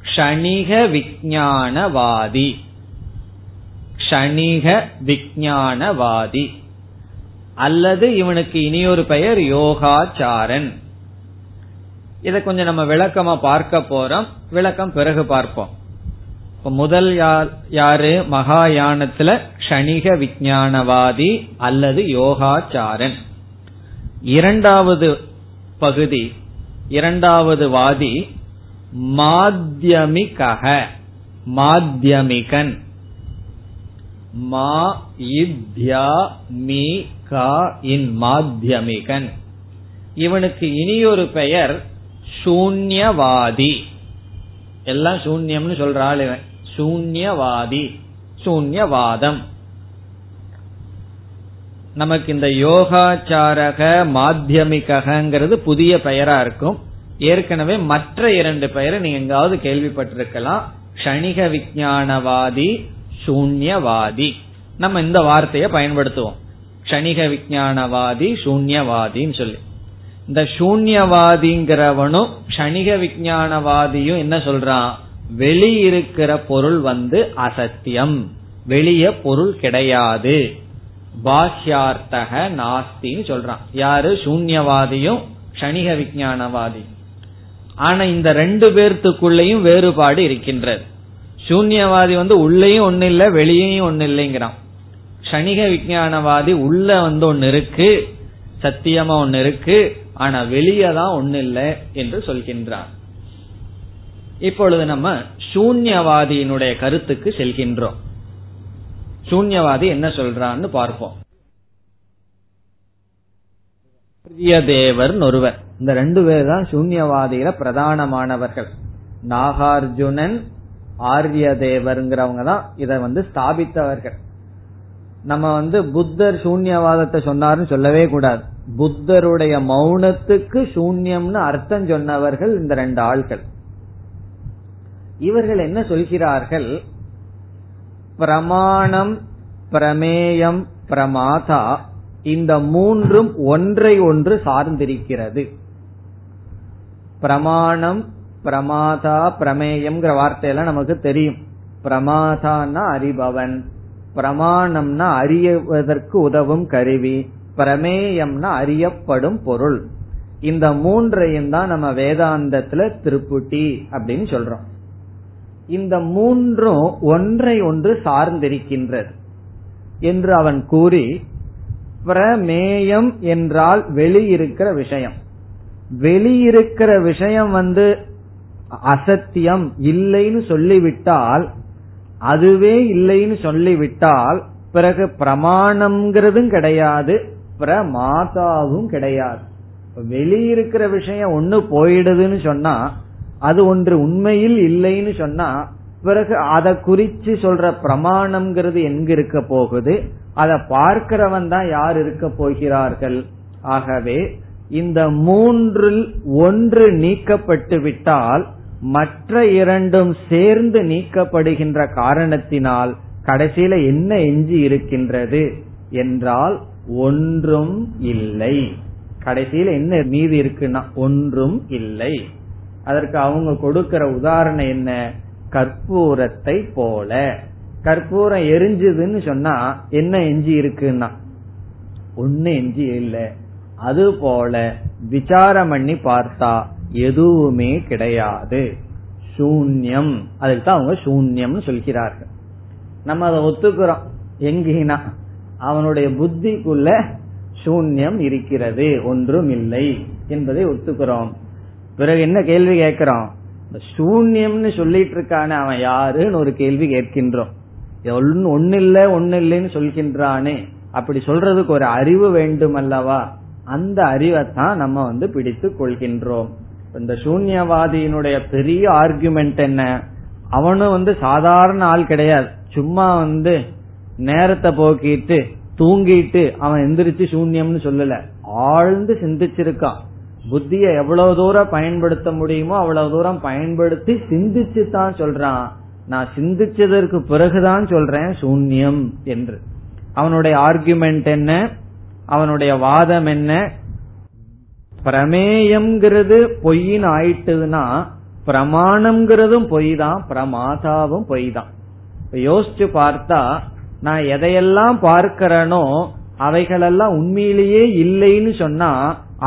க்ஷணிக விஞ்ஞானவாதி. க்ஷணிக விஞ்ஞானவாதி அல்லது இவனுக்கு இனியொரு பெயர் யோகாச்சாரன். இத கொஞ்சம் நம்ம விளக்கமா பார்க்க போறோம், விளக்கம் பிறகு பார்ப்போம். முதல் யாரு, மகாயானத்துல க்ஷணிக விஞ்ஞானவாதி அல்லது யோகாச்சாரன். 2வது பகுதி, 2வது வாதி மாத்யமிகஹ, மாத்யமிகன். மா இத்யா மீ கா இன் மாத்யமிகன். இவனுக்கு இனியொரு பெயர் சூன்யவாதி. எல்லாம் சூன்யம்னு சொல்றாள் இவன், சூன்யவாதி, சூன்யவாதம். நமக்கு இந்த யோகாச்சாரக மாத்தியமிகங்கிறது புதிய பெயரா இருக்கும். ஏற்கனவே மற்ற இரண்டு பெயரை நீங்க எங்காவது கேள்விப்பட்டிருக்கலாம், க்ஷணிக விஞ்ஞானவாதி, சூன்யவாதி. நம்ம இந்த வார்த்தையை பயன்படுத்துவோம், க்ஷணிக விஞ்ஞானவாதி சூன்யவாதின்னு சொல்லி. இந்த சூன்யவாதிங்கிறவனும் க்ஷணிக விஞ்ஞானவாதியும் என்ன சொல்றான், வெளியிருக்கிற பொருள் வந்து அசத்தியம், வெளிய பொருள் கிடையாது, பாஹ்யார்த்தக நாஸ்தின்னு சொல்றான். யாரு? சூன்யவாதியும் க்ஷணிக விஞ்ஞானவாதி. ஆனா இந்த ரெண்டு பேர்த்துக்குள்ளேயும் வேறுபாடு இருக்கின்றது. சூன்யவாதி வந்து உள்ளேயும் ஒன்னு இல்ல வெளியையும் ஒன்னு இல்லைங்கிறான். க்ஷணிக விஞ்ஞானவாதி உள்ள வந்து ஒன்னு இருக்கு, சத்தியமா ஒன்னு இருக்கு, ஆனா வெளியதான் ஒன்னு இல்லை என்று சொல்கின்றான். இப்பொழுது நம்ம சூன்யவாதியினுடைய கருத்துக்கு செல்கின்றோம். சூன்யவாதி என்ன சொல்றான்னு பார்ப்போம். தேவர் ஒருவர், இந்த ரெண்டு பேர் தான் சூன்யவாதியில பிரதானமானவர்கள். நாகார்ஜுனன், ஆரியதேவர்ங்கிறவங்க தான் இத வந்து ஸ்தாபித்தவர்கள். நம்ம வந்து புத்தர் சூன்யவாதத்தை சொன்னாருன்னு சொல்லவே கூடாது. புத்தருடைய மௌனத்துக்கு சூன்யம்னு அர்த்தம் சொன்னவர்கள் இந்த ரெண்டு ஆள்கள். இவர்கள் என்ன சொல்கிறார்கள், பிரமாணம், பிரமேயம், பிரமாதா இந்த மூன்றும் ஒன்றை ஒன்று சார்ந்திருக்கிறது. பிரமாணம், பிரமாதா, பிரமேயம் வார்த்தையெல்லாம் நமக்கு தெரியும். பிரமாதான்னா அறிபவன், பிரமாணம்னா அறியவதற்கு உதவும் கருவி, பிரமேயம்னா அறியப்படும் பொருள். இந்த மூன்றையும் தான் நம்ம வேதாந்தத்துல திருப்புட்டி அப்படின்னு சொல்றோம். இந்த மூன்றும் ஒன்றை ஒன்று சார்ந்திருக்கின்றது என்று அவன் கூறி, பிரமேயம் என்றால் வெளியிருக்கிற விஷயம், வெளியிருக்கிற விஷயம் வந்து அசத்தியம் இல்லைன்னு சொல்லிவிட்டால், அதுவே இல்லைன்னு சொல்லிவிட்டால் பிறகு பிரமாணம்ங்கிறதும் கிடையாது, பிரமாதாவும் கிடையாது. வெளியிருக்கிற விஷயம் ஒன்னு போயிடுதுன்னு சொன்னா, அது ஒன்று உண்மையில் இல்லைன்னு சொன்னா பிறகு அதை குறிச்சு சொல்ற பிரமாணம்ங்கிறது எங்க இருக்க போகுது, அதை பார்க்கிறவன் தான் யார் இருக்க போகிறார்கள். ஆகவே இந்த மூன்றில் ஒன்று நீக்கப்பட்டு விட்டால் மற்ற இரண்டும் சேர்ந்து நீக்கப்படுகின்ற காரணத்தினால் கடைசியில என்ன எஞ்சி இருக்கின்றது என்றால் ஒன்றும் இல்லை. கடைசியில என்ன மீதி இருக்குன்னா ஒன்றும் இல்லை. அதற்கு அவங்க கொடுக்கிற உதாரணம் என்ன, கற்பூரத்தை போல. கற்பூரம் எரிஞ்சதுன்னு சொன்னா என்ன எஞ்சி இருக்குன்னா ஒன்னு எஞ்சி இல்லை. அது போல விசாரம் பண்ணி பார்த்தா எதுவுமே கிடையாது, சூன்யம். அதுக்குதான் அவங்க சூன்யம் சொல்கிறார்கள். நம்ம அதை ஒத்துக்கிறோம். எங்கினா அவனுடைய புத்திக்குள்ள சூன்யம் இருக்கிறது, ஒன்றும் இல்லை என்பதை ஒத்துக்கிறோம். பிறகு என்ன கேள்வி கேட்கிறோம், சூன்யம்னு சொல்லிட்டு இருக்கானே அவன் யாருன்னு ஒரு கேள்வி கேட்கின்றோம். ஒன்னு இல்ல ஒன்னு இல்லைன்னு சொல்கின்றானே, அப்படி சொல்றதுக்கு ஒரு அறிவு வேண்டும் அல்லவா? அந்த அறிவைத்தான் நம்ம வந்து பிடித்து கொள்கின்றோம். இந்த சூன்யவாதியினுடைய பெரிய ஆர்குமெண்ட் என்ன, அவனும் வந்து சாதாரண ஆள் கிடையாது. சும்மா வந்து நேரத்தை போக்கிட்டு தூங்கிட்டு அவன் எந்திரிச்சு சூன்யம்னு சொல்லல, ஆழ்ந்து சிந்திச்சிருக்கான். புத்திய எவ்வளவு தூரம் பயன்படுத்த முடியுமோ அவ்வளவு தூரம் பயன்படுத்தி சிந்திச்சு தான் சொல்றான். நான் சிந்திச்சதற்கு பிறகுதான் சொல்றேன் சூன்யம் என்று. அவனுடைய ஆர்குமெண்ட் என்ன, அவனுடைய வாதம் என்ன, பிரமேயம்ங்கிறது பொய்ன்னு ஆயிட்டுதுன்னா பிரமாணம்ங்கிறதும் பொய் தான், பிரமாதாவும் பொய் தான். யோசிச்சு பார்த்தா நான் எதையெல்லாம் பார்க்கிறேனோ அவைகளெல்லாம் உண்மையிலேயே இல்லைன்னு சொன்னா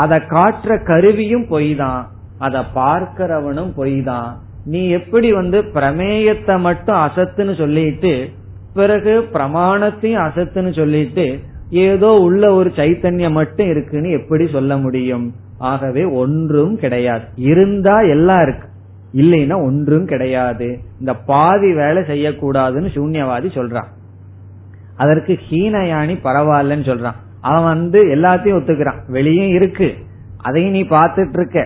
அதை காட்டுற கருவியும் பொய் தான், அதை பார்க்கிறவனும் பொய் தான். நீ எப்படி வந்து பிரமேயத்தை மட்டும் அசத்துன்னு சொல்லிட்டு பிறகு பிரமாணத்தையும் அசத்துன்னு சொல்லிட்டு ஏதோ உள்ள ஒரு சைத்தன்யம் மட்டும் இருக்குன்னு எப்படி சொல்ல முடியும்? ஆகவே ஒன்றும் கிடையாது. இருந்தா எல்லாம் இருக்கு, இல்லைன்னா ஒன்றும் கிடையாது. இந்த பாதி வேலை செய்யக்கூடாதுன்னு சூன்யவாதி சொல்றான். அதற்கு ஹீனயானி பரவாயில்லன்னு சொல்றான். அவன் வந்து எல்லாத்தையும் ஒத்துக்கிறான், வெளியும் இருக்கு அதையும் நீ பாத்துட்டு இருக்க,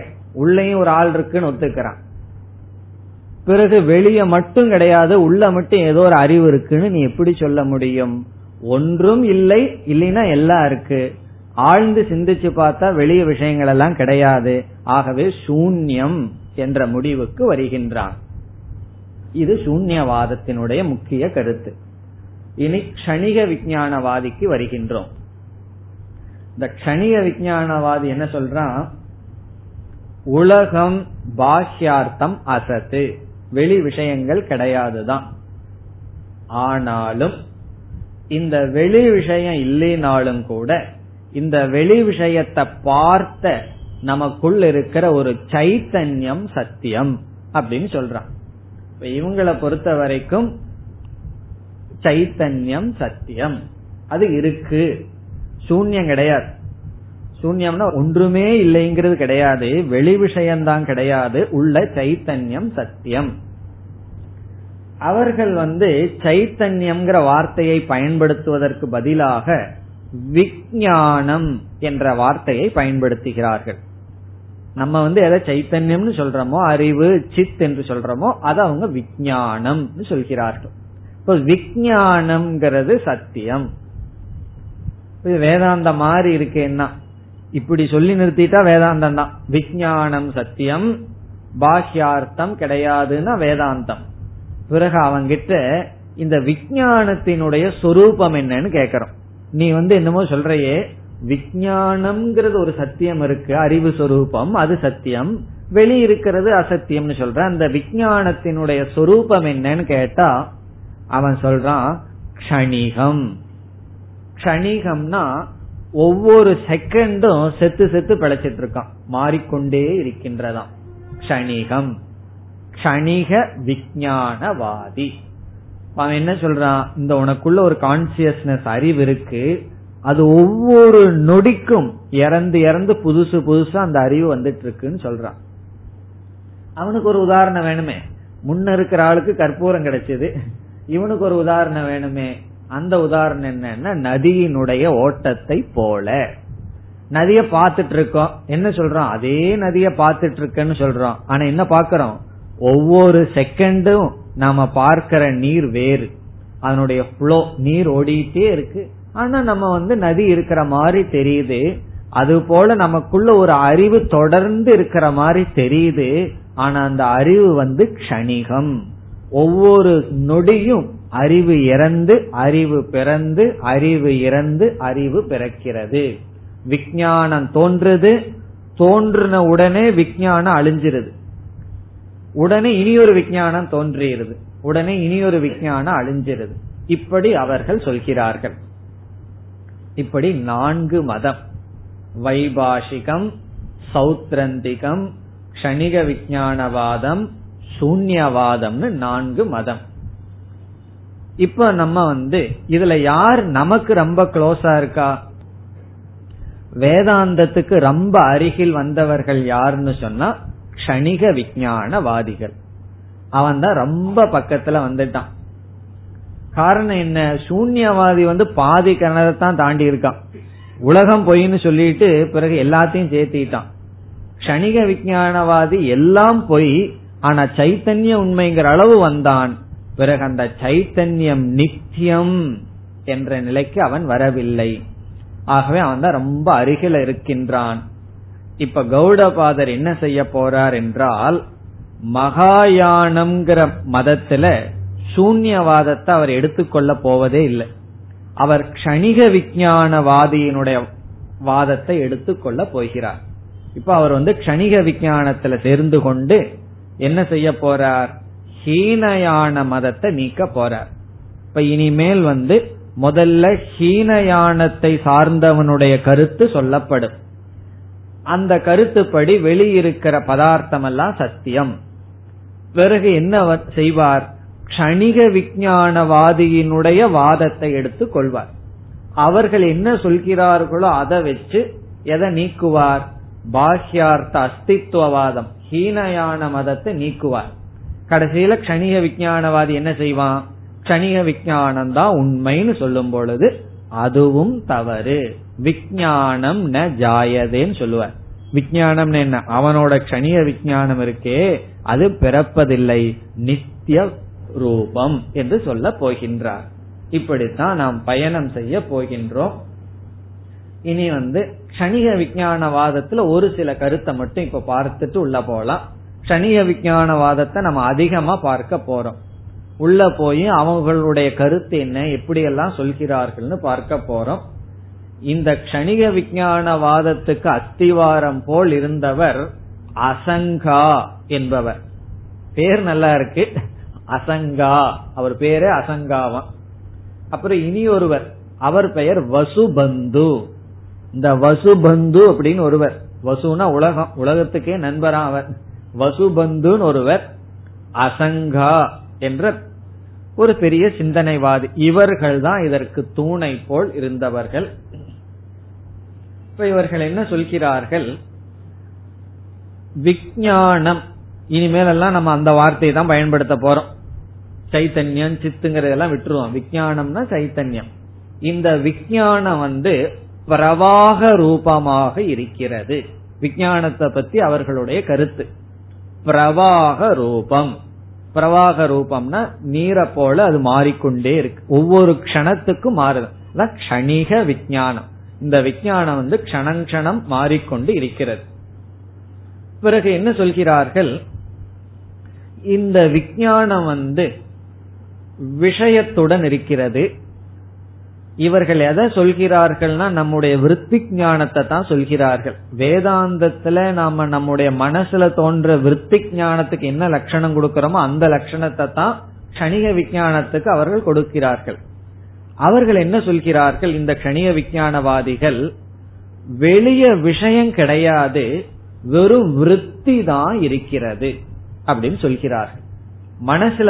உள்ளயும் ஒரு ஆள் இருக்குன்னு ஒத்துக்கிறான். பிறகு வெளிய மட்டும் கிடையாது, உள்ள மட்டும் ஏதோ ஒரு அறிவு இருக்குன்னு நீ எப்படி சொல்ல முடியும்? ஒன்றும் இல்லை, இல்லைன்னா எல்லாம் இருக்கு. ஆழ்ந்து சிந்திச்சு பார்த்தா வெளிய விஷயங்கள் எல்லாம் கிடையாது. ஆகவே சூன்யம் என்ற முடிவுக்கு வருகின்றான். இது சூன்யவாதத்தினுடைய முக்கிய கருத்து. இனி க்ஷணிக விஞ்ஞானவாதிக்கு வருகின்றோம். இந்த க்ஷணிக விஞ்ஞானவாதி என்ன சொல்றான்? உலகம் பாஷ்யார்த்தம் அசத்து, வெளி விஷயங்கள் கிடையாதுதான். ஆனாலும் இந்த வெளி விஷயம் இல்லைனாலும் கூட இந்த வெளி விஷயத்தை பார்த்த நமக்குள் இருக்கிற ஒரு சைத்தன்யம் சத்தியம் அப்படின்னு சொல்றான். இவங்களை பொறுத்த வரைக்கும் சைத்தன்யம் சத்தியம், அது இருக்கு, சூன்யம் கிடையாது. சூன்யம்னா ஒன்றுமே இல்லைங்கிறது கிடையாது, வெளி விஷயம்தான் கிடையாது, உள்ள சைத்தன்யம் சத்தியம். அவர்கள் சைத்தன்யம்ங்கிற வார்த்தையை பயன்படுத்துவதற்கு பதிலாக விஞ்ஞானம் என்ற வார்த்தையை பயன்படுத்துகிறார்கள். நம்ம எதை சைத்தன்யம்னு சொல்றோமோ, அறிவு, சித் என்று சொல்றோமோ, அதை அவங்க விஞ்ஞானம் சொல்கிறார்கள். இப்போ விஞ்ஞானம்ங்கிறது சத்தியம். இது வேதாந்த மாதிரி இருக்கேன்னா இப்படி சொல்லி நிறுத்திட்டா வேதாந்தம் தான். விஞ்ஞானம் சத்தியம், பாஷ்யார்த்தம் கிடையாதுன்னா வேதாந்தம். பிறகு அவங்கிட்ட இந்த விஞ்ஞானத்தினுடைய சொரூபம் என்னன்னு கேக்குறோம். நீ என்னமோ சொல்றையே, விஞ்ஞானம்ங்கிறது ஒரு சத்தியம் இருக்கு, அறிவு சொரூபம், அது சத்தியம், வெளி இருக்கிறது அசத்தியம்னு சொல்ற. அந்த விஞ்ஞானத்தினுடைய சொரூபம் என்னன்னு கேட்டா அவன் சொல்றான் க்ஷணிகம். க்ஷணிகம்னா ஒவ்வொரு செகண்டும் செத்து செத்து பிழைச்சிட்டு இருக்கான், மாறிக்கொண்டே இருக்கின்றதாம் க்ஷணிகம். க்ஷணிக விஞ்ஞானவாதி அவன் என்ன சொல்றான்? இந்த உனக்குள்ள ஒரு கான்சியஸ்னஸ், அறிவு இருக்கு, அது ஒவ்வொரு நொடிக்கும் இறந்து இறந்து புதுசு புதுசா அந்த அறிவு வந்துட்டு இருக்குன்னு சொல்றான். அவனுக்கு ஒரு உதாரணம் வேணுமே. முன்ன இருக்கிற ஆளுக்கு கற்பூரம் கிடைச்சது, இவனுக்கு ஒரு உதாரணம் வேணுமே. அந்த உதாரணம் என்னன்னா நதியினுடைய ஓட்டத்தை போல. நதிய பாத்துட்டு இருக்கோம், என்ன சொல்றோம்? அதே நதிய பாத்துட்டு இருக்கேன்னு சொல்றோம். ஆனா என்ன பாக்கிறோம்? ஒவ்வொரு செகண்டும் நாம பார்க்கிற நீர் வேறு, அதனுடைய ஃப்ளோ, நீர் ஓடிட்டே இருக்கு. ஆனா நம்ம நதி இருக்கிற மாதிரி தெரியுது. அது போல நமக்குள்ள ஒரு அறிவு தொடர்ந்து இருக்கிற மாதிரி தெரியுது. ஆனா அந்த அறிவு க்ஷணிகம், ஒவ்வொரு நொடியும் அறிவு இறந்து அறிவு பிறந்து அறிவு இறந்து அறிவு பிறக்கிறது. விஞ்ஞானம் தோன்றுது, தோன்றின உடனே விஞ்ஞானம் அழிஞ்சிருது, உடனே இனியொரு விஞ்ஞானம் தோன்றுகிறது, உடனே இனியொரு விஞ்ஞானம் அழிஞ்சிருது. இப்படி அவர்கள் சொல்கிறார்கள். இப்படி 4 மதம், வைபாஷிகம், சௌத்ரந்திகம், க்ஷணிக விஞ்ஞானவாதம், சூன்யவாதம்னு 4 மதம். இப்ப நம்ம இதுல யார் நமக்கு ரொம்ப க்ளோஸா இருக்கா? வேதாந்தத்துக்கு ரொம்ப அருகில் வந்தவர்கள் யாருன்னு சொன்னா க்ஷணிக விஞ்ஞானவாதிகள். அவன் தான் ரொம்ப பக்கத்துல வந்துட்டான். காரணம் என்ன? சூன்யவாதி பாதி கிணறத்தான் தாண்டி இருக்கான். உலகம் பொய்ன்னு சொல்லிட்டு பிறகு எல்லாத்தையும் சேர்த்திட்டான். க்ஷணிக விஞ்ஞானவாதி எல்லாம் பொய், ஆனா சைத்தன்யம் உண்மைங்கிற அளவு வந்தான். பிறகு அந்த சைத்தன்யம் நித்தியம் என்ற நிலைக்கு அவன் வரவில்லை. ஆகவே அவன் தான் ரொம்ப அருகில இருக்கின்றான். இப்ப கௌடபாதர் என்ன செய்ய போறார் என்றால், மகாயானம்ங்கிற மதத்துல சூன்யவாதத்தை அவர் எடுத்துக்கொள்ள போவதே இல்லை. அவர் க்ஷணிக விஞ்ஞானவாதியினுடைய வாதத்தை எடுத்துக்கொள்ள போகிறார். இப்ப அவர் க்ஷணிக விஞ்ஞானத்துல சேர்ந்து கொண்டு என்ன செய்ய போறார்? ஹீனயான மதத்தை நீக்க போறார். இப்ப இனிமேல் முதல்ல ஹீனயானத்தை சார்ந்தவனுடைய கருத்து சொல்லப்படும். அந்த கருத்துப்படி வெளியிருக்கிற பதார்த்தம் எல்லாம் சத்தியம். பிறகு என்ன செய்வார்? க்ஷணிக விஞ்ஞானவாதியினுடைய வாதத்தை எடுத்துக் கொள்வார். அவர்கள் என்ன சொல்கிறார்களோ அதை வச்சு எதை நீக்குவார்? பாஷ்யார்த்த அஸ்தித்வவாதம், ஹீனயான மதத்தை நீக்குவார். கடைசியில க்ஷணிக விஞ்ஞானவாதி என்ன செய்வான்? க்ஷணிக விஞ்ஞானம் தான் உண்மைன்னு சொல்லும் பொழுது அதுவும் தவறு, விஞ்ஞானம் ந ஜாயதேன்னு சொல்லுவார். விஞ்ஞானம் என்ன? அவனோட க்ஷணிக விஞ்ஞானம் இருக்கே, அது பிறப்பதில்லை, நித்திய ரூபம் என்று சொல்ல போகின்றார். இப்படித்தான் நாம் பயணம் செய்ய போகின்றோம். இனி கணிக விஞ்ஞானவாதத்துல ஒரு சில கருத்தை மட்டும் இப்ப பார்த்துட்டு உள்ள போலாம். கணிக விஞ்ஞானவாதத்தை நம்ம அதிகமா பார்க்க போறோம். உள்ள போய் அவங்களுடைய கருத்து என்ன, எப்படி எல்லாம் சொல்கிறார்கள்னு பார்க்க போறோம். இந்த கணிக விஞ்ஞானவாதத்துக்கு அஸ்திவாரம் போல் இருந்தவர் அசங்கா என்பவர். பேர் நல்லா இருக்கு, அசங்கா. அவர் பேரே அசங்காவான். அப்புறம் இனி ஒருவர், அவர் பெயர் வசுபந்து. இந்த வசுபந்து அப்படின்னு ஒருவர், வசுனா உலகம், உலகத்துக்கே நண்பரா அவர். வசுபந்துன்னு ஒருவர், அசங்கா என்ற ஒரு பெரிய சிந்தனைவாதி. இவர்கள் தான் இதற்கு தூணை போல் இருந்தவர்கள். இப்ப இவர்கள் என்ன சொல்கிறார்கள், விஞ்ஞானம் இனிமேலெல்லாம் நம்ம அந்த வார்த்தையை தான் பயன்படுத்த போறோம். சைத்தன்யம், சித்துங்கறதெல்லாம் விட்டுருவோம். விஞ்ஞானம்னா சைத்தன்யம். இந்த விஞ்ஞானம் பிரவாக ரூபமாக இருக்கிறது. விஞ்ஞானத்தை பத்தி அவர்களுடைய கருத்து பிரவாக ரூபம். பிரவாக ரூபம்னா நீரை போல அது மாறிக்கொண்டே இருக்கு, ஒவ்வொரு க்ஷணத்துக்கும் மாறுது. அதான் க்ஷணிக விஞ்ஞானம். இந்த விஞ்ஞானம் க்ஷணம் மாறிக்கொண்டு இருக்கிறது. பிறகு என்ன சொல்கிறார்கள், இந்த விஞ்ஞானம் விஷயத்துடன் இருக்கிறது. இவர்கள் எதை சொல்கிறார்கள்னா நம்முடைய விருத்தி ஞானத்தை தான் சொல்கிறார்கள். வேதாந்தத்துல நாம நம்முடைய மனசுல தோன்ற விருத்தி ஞானத்துக்கு என்ன லட்சணம் கொடுக்கிறோமோ அந்த லட்சணத்தை தான் கணிக விஞ்ஞானத்துக்கு அவர்கள் கொடுக்கிறார்கள். அவர்கள் என்ன சொல்கிறார்கள், இந்த கணிக விஞ்ஞானவாதிகள் வெளிய விஷயம் கிடையாது, வெறும் விருத்தி தான் இருக்கிறது அப்படின்னு சொல்கிறார்கள். மனசுல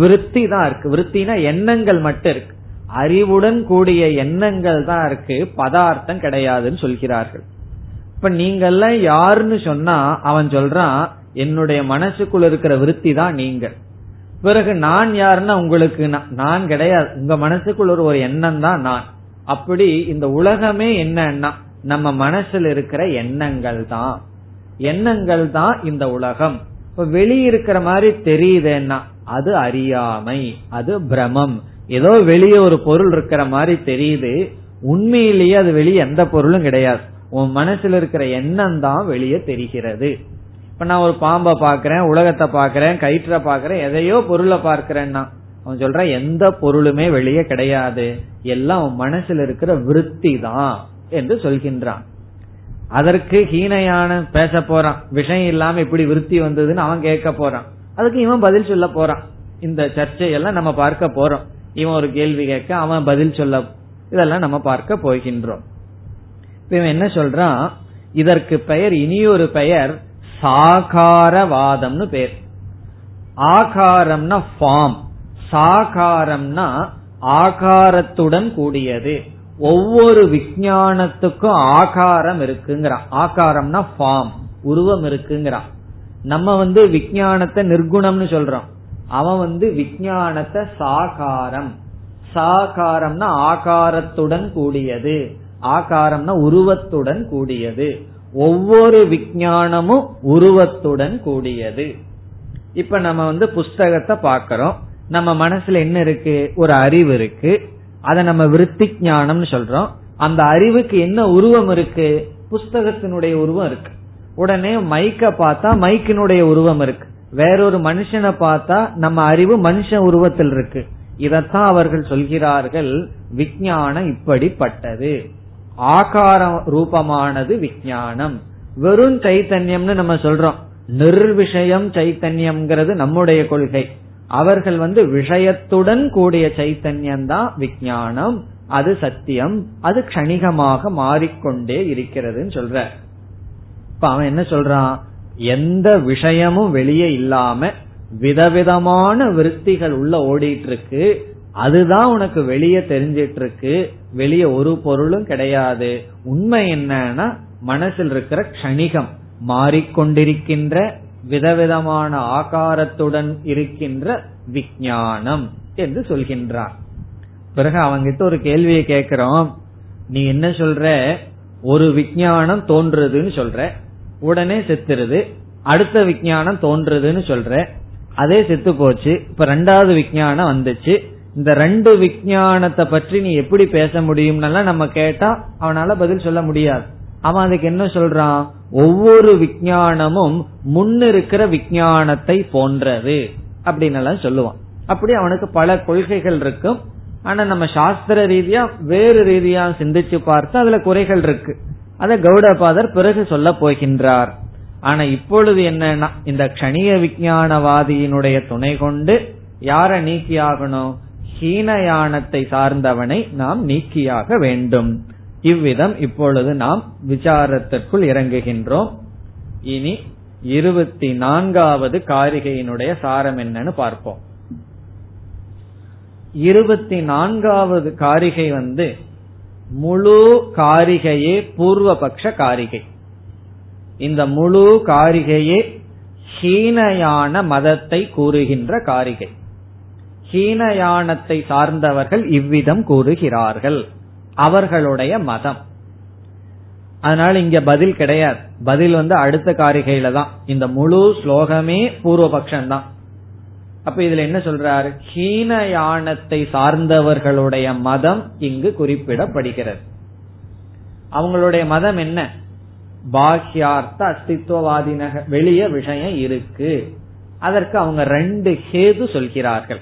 விருத்தி தான் இருக்கு. விருத்தினா எண்ணங்கள் மட்டும் இருக்கு, அறிவுடன் கூடிய எண்ணங்கள் தான் இருக்கு, பதார்த்தம் கிடையாதுன்னு சொல்கிறார்கள். இப்ப நீங்கெல்லாம் யாருன்னு சொன்னா அவன் சொல்றான் என்னுடைய மனசுக்குள்ள இருக்கிற விருத்தி தான் நீங்கள். பிறகு நான் யாருன்னா உங்களுக்கு நான் கிடையாது, உங்க மனசுக்குள்ள ஒரு எண்ணம் தான் நான். அப்படி இந்த உலகமே என்னன்னா நம்ம மனசுல இருக்கிற எண்ணங்கள் தான். எண்ணங்கள் தான் இந்த உலகம். இப்ப வெளியிருக்கிற மாதிரி தெரியுதுன்னா அது அறியாமை, அது பிரமம். ஏதோ வெளியே ஒரு பொருள் இருக்கிற மாதிரி தெரியுது, உண்மையிலேயே அது வெளியே எந்த பொருளும் கிடையாது. உன் மனசுல இருக்கிற எண்ணம் தான் வெளியே தெரிகிறது. இப்ப நான் ஒரு பாம்பை பாக்கிறேன், உலகத்தை பாக்கிறேன், கயிற்றை பாக்கிறேன், எதையோ பொருளை பார்க்கிறேன்னா அவன் சொல்ற எந்த பொருளுமே வெளியே கிடையாது, எல்லாம் உன் மனசுல இருக்கிற விருத்தி தான் என்று சொல்கின்றான். அதற்கு ஹீனையான பேச போறான், விஷயம் இல்லாம இப்படி விருத்தி வந்ததுன்னு அவன் கேட்க போறான். அதுக்கு இவன் பதில் சொல்ல போறான். இந்த சர்ச்சையெல்லாம் நம்ம பார்க்க போறோம். இவன் ஒரு கேள்வி கேட்க, அவன் பதில் சொல்ல, இதெல்லாம் நம்ம பார்க்க போகின்றோம். இவன் என்ன சொல்றான், இதற்கு பெயர், இனியொரு பெயர் சாகாரவாதம்னு பேர். ஆகாரம்னா ஃபார்ம், சாகாரம்னா ஆகாரத்துடன் கூடியது. ஒவ்வொரு விஞ்ஞானத்துக்கும் ஆகாரம் இருக்குங்கிறான். ஆகாரம்னா ஃபார்ம், உருவம் இருக்குங்கிறான். நம்ம விஞ்ஞானத்தை நிர்குணம்னு சொல்றோம், அவன் விஞ்ஞானத்தை சாகாரம். சாகாரம்னா ஆகாரத்துடன் கூடியது, ஆகாரம்னா உருவத்துடன் கூடியது. ஒவ்வொரு விஞ்ஞானமும் உருவத்துடன் கூடியது. இப்ப நம்ம புஸ்தகத்தை பாக்கிறோம். நம்ம மனசுல என்ன இருக்கு, ஒரு அறிவு இருக்கு, அத நம்ம விருத்தி ஞானம் சொல்றோம். அந்த அறிவுக்கு என்ன உருவம் இருக்கு, புஸ்தகத்தினுடைய உருவம் இருக்கு. உடனே மைக்க பார்த்தா மைக்கினுடைய உருவம் இருக்கு. வேறொரு மனுஷனை பார்த்தா நம்ம அறிவு மனுஷ உருவத்தில் இருக்கு. இதத்தான் அவர்கள் சொல்கிறார்கள் விஞ்ஞானம் இப்படிப்பட்டது. ஆகார ரூபமானது விஞ்ஞானம். வெறும் சைத்தன்யம்னு நம்ம சொல்றோம். நிர்விஷயம் சைத்தன்யம்ங்கிறது நம்முடைய கொள்கை. அவர்கள் விஷயத்துடன் கூடிய சைத்தன்யம் தான் விஞ்ஞானம். அது சத்தியம், அது க்ஷணிகமாக மாறிக்கொண்டே இருக்கிறதுன்னு சொல்ற. இப்ப அவன் என்ன சொல்றான், எந்த விஷயமும் வெளியே இல்லாம விதவிதமான விருத்திகள் உள்ள ஓடிட்டு இருக்கு, அதுதான் உனக்கு வெளியே தெரிஞ்சிட்டு இருக்கு. வெளியே ஒரு பொருளும் கிடையாது. உண்மை என்னன்னா மனசில் இருக்கிற க்ஷணிகம் மாறிக்கொண்டிருக்கின்ற விதவிதமான ஆகாரத்துடன் இருக்கின்ற விஞ்ஞானம் என்று சொல்கின்றான். பிறகு அவங்கிட்ட ஒரு கேள்வியை கேட்கிறோம், நீ என்ன சொல்ற, ஒரு விஞ்ஞானம் தோன்றுதுன்னு சொல்ற, உடனே செத்துருது, அடுத்த விஞ்ஞானம் தோன்றுதுன்னு சொல்ற, அதே செத்து போச்சு, இப்ப ரெண்டாவது விஞ்ஞானம் வந்துச்சு, இந்த ரெண்டு விஞ்ஞானத்தை பற்றி நீ எப்படி பேச முடியும்னால நம்ம கேட்டா அவனால பதில் சொல்ல முடியாது. அவன் அதுக்கு என்ன சொல்றான், ஒவ்வொரு விஞ்ஞானமும் முன்னிருக்கிற விஞ்ஞானத்தை போன்றது அப்படின்னு சொல்லுவான். அப்படி அவனுக்கு பல கொள்கைகள் இருக்கும். ஆனா நம்ம சாஸ்திர ரீதியா வேறு ரீதியா சிந்திச்சு பார்த்தா அதுல குறைகள் இருக்கு. அத கௌடபாதர் பிறகு சொல்ல போகின்றார். ஆனா இப்பொழுது என்னன்னா, இந்த கஷணிய விஞ்ஞானவாதியினுடைய துணை கொண்டு யார நீக்கியாகணும், ஹீனயானத்தை சார்ந்தவனை நாம் நீக்கியாக வேண்டும். இவ்விதம் இப்பொழுது நாம் விசாரத்திற்குள் இறங்குகின்றோம். இனி 24வது காரிகையினுடைய சாரம் என்னன்னு பார்ப்போம். 24வது காரிகை முழு காரிகையே பூர்வபக்ஷ காரிகை. இந்த முழு காரிகையே ஹீனயான மதத்தை கூறுகின்ற காரிகை. ஹீனயானத்தை சார்ந்தவர்கள் இவ்விதம் கூறுகிறார்கள், அவர்களுடைய மதம். அதனால இங்க பதில் கிடையாது. பதில் அடுத்த காரிகையில தான். இந்த முழு ஸ்லோகமே பூர்வபக்ஷம் தான். அப்ப இதுல என்ன சொல்றாரு, ஹீனயானத்தை சார்ந்தவர்களுடைய மதம் இங்கு குறிப்பிடப்படுகிறது. அவங்களுடைய மதம் என்ன, பாஹ்யார்த்த அஸ்தித்வவாதினக, வெளிய விஷயம் இருக்கு. அதற்கு அவங்க ரெண்டு ஹேது சொல்கிறார்கள்.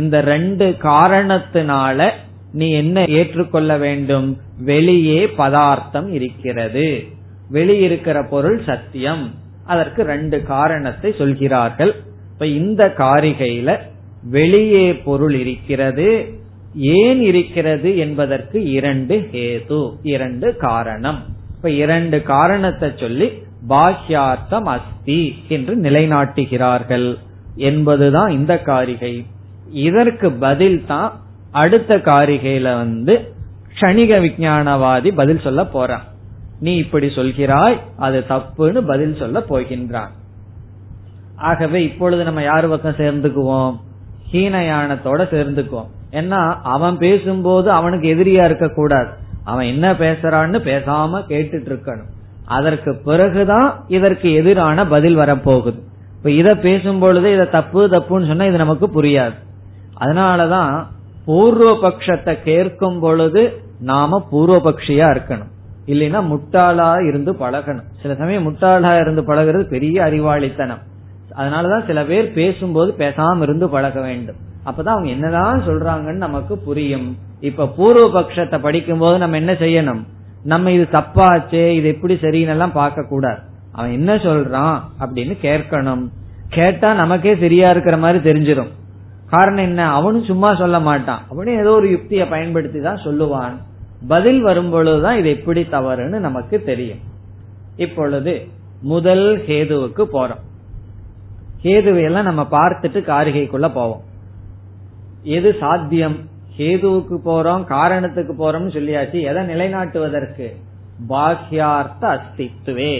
இந்த ரெண்டு காரணத்தினால நீ என்ன ஏற்றுக்கொள்ள வேண்டும், வெளியே பதார்த்தம் இருக்கிறது, வெளியிருக்கிற பொருள் சத்தியம். அதற்கு ரெண்டு காரணத்தை சொல்கிறார்கள். இப்ப இந்த காரிகையில வெளியே பொருள் இருக்கிறது, ஏன் இருக்கிறது என்பதற்கு இரண்டு ஹேது, இரண்டு காரணம். இப்ப இரண்டு காரணத்தை சொல்லி பாஹ்யார்த்தம் அஸ்தி என்று நிலைநாட்டுகிறார்கள் என்பதுதான் இந்த காரிகை. இதற்கு பதில் தான் அடுத்த காரிகையில க்ஷணிக விஞ்ஞானவாதி பதில் சொல்ல போறான். நீ இப்படி சொல்கிறாய், அது தப்புன்னு பதில் சொல்ல போகின்றான். ஆகவே இப்பொழுது நம்ம யாரு பக்கம் சேர்ந்துக்குவோம், ஹீனயானத்தோட சேர்ந்துக்குவோம். ஏன்னா அவன் பேசும்போது அவனுக்கு எதிரியா இருக்க கூடாது. அவன் என்ன பேசுறான்னு பேசாம கேட்டுட்டு இருக்கணும். அதற்கு பிறகுதான் இதற்கு எதிரான பதில் வரப்போகுது. இப்ப இத பேசும்பொழுது இத தப்பு தப்புன்னு சொன்னா இது நமக்கு புரியாது. அதனாலதான் பூர்வபக்ஷத்தை கேட்கும் பொழுது நாம பூர்வபக்ஷியா இருக்கணும். இல்லைன்னா முட்டாளா இருந்து பழகணும். சில சமயம் முட்டாளா இருந்து பழகிறது பெரிய அறிவாளித்தனம். அதனாலதான் சில பேர் பேசும்போது பேசாம இருந்து பழக வேண்டும். அப்பதான் அவங்க என்னதான் சொல்றாங்கன்னு நமக்கு புரியும். இப்ப பூர்வபக்ஷத்தை படிக்கும் போது நம்ம என்ன செய்யணும், நம்ம இது தப்பாச்சே, இது எப்படி சரின்னு எல்லாம் பார்க்க கூடாது. அவன் என்ன சொல்றான் அப்படின்னு கேட்கணும். கேட்டா நமக்கே சரியா இருக்கிற மாதிரி தெரிஞ்சிடும். காரணம் என்ன, அவனும் சும்மா சொல்ல மாட்டான். அவனே ஏதோ ஒரு யுக்தியை பயன்படுத்தி தான் சொல்லுவான். பதில் வரும்பொழுதுதான் இது எப்படி தவறுன்னு நமக்கு தெரியும். இப்பொழுது முதல் ஹேதுவுக்கு போறோம். ஹேதுவையெல்லாம் நம்ம பார்த்துட்டு காரிகைக்குள்ள போவோம். எது சாத்தியம், ஹேதுவுக்கு போறோம், காரணத்துக்கு போறோம்னு சொல்லியாச்சு. எதை நிலைநாட்டுவதற்கு, பாஹ்யார்த்த அஸ்தித்துவே,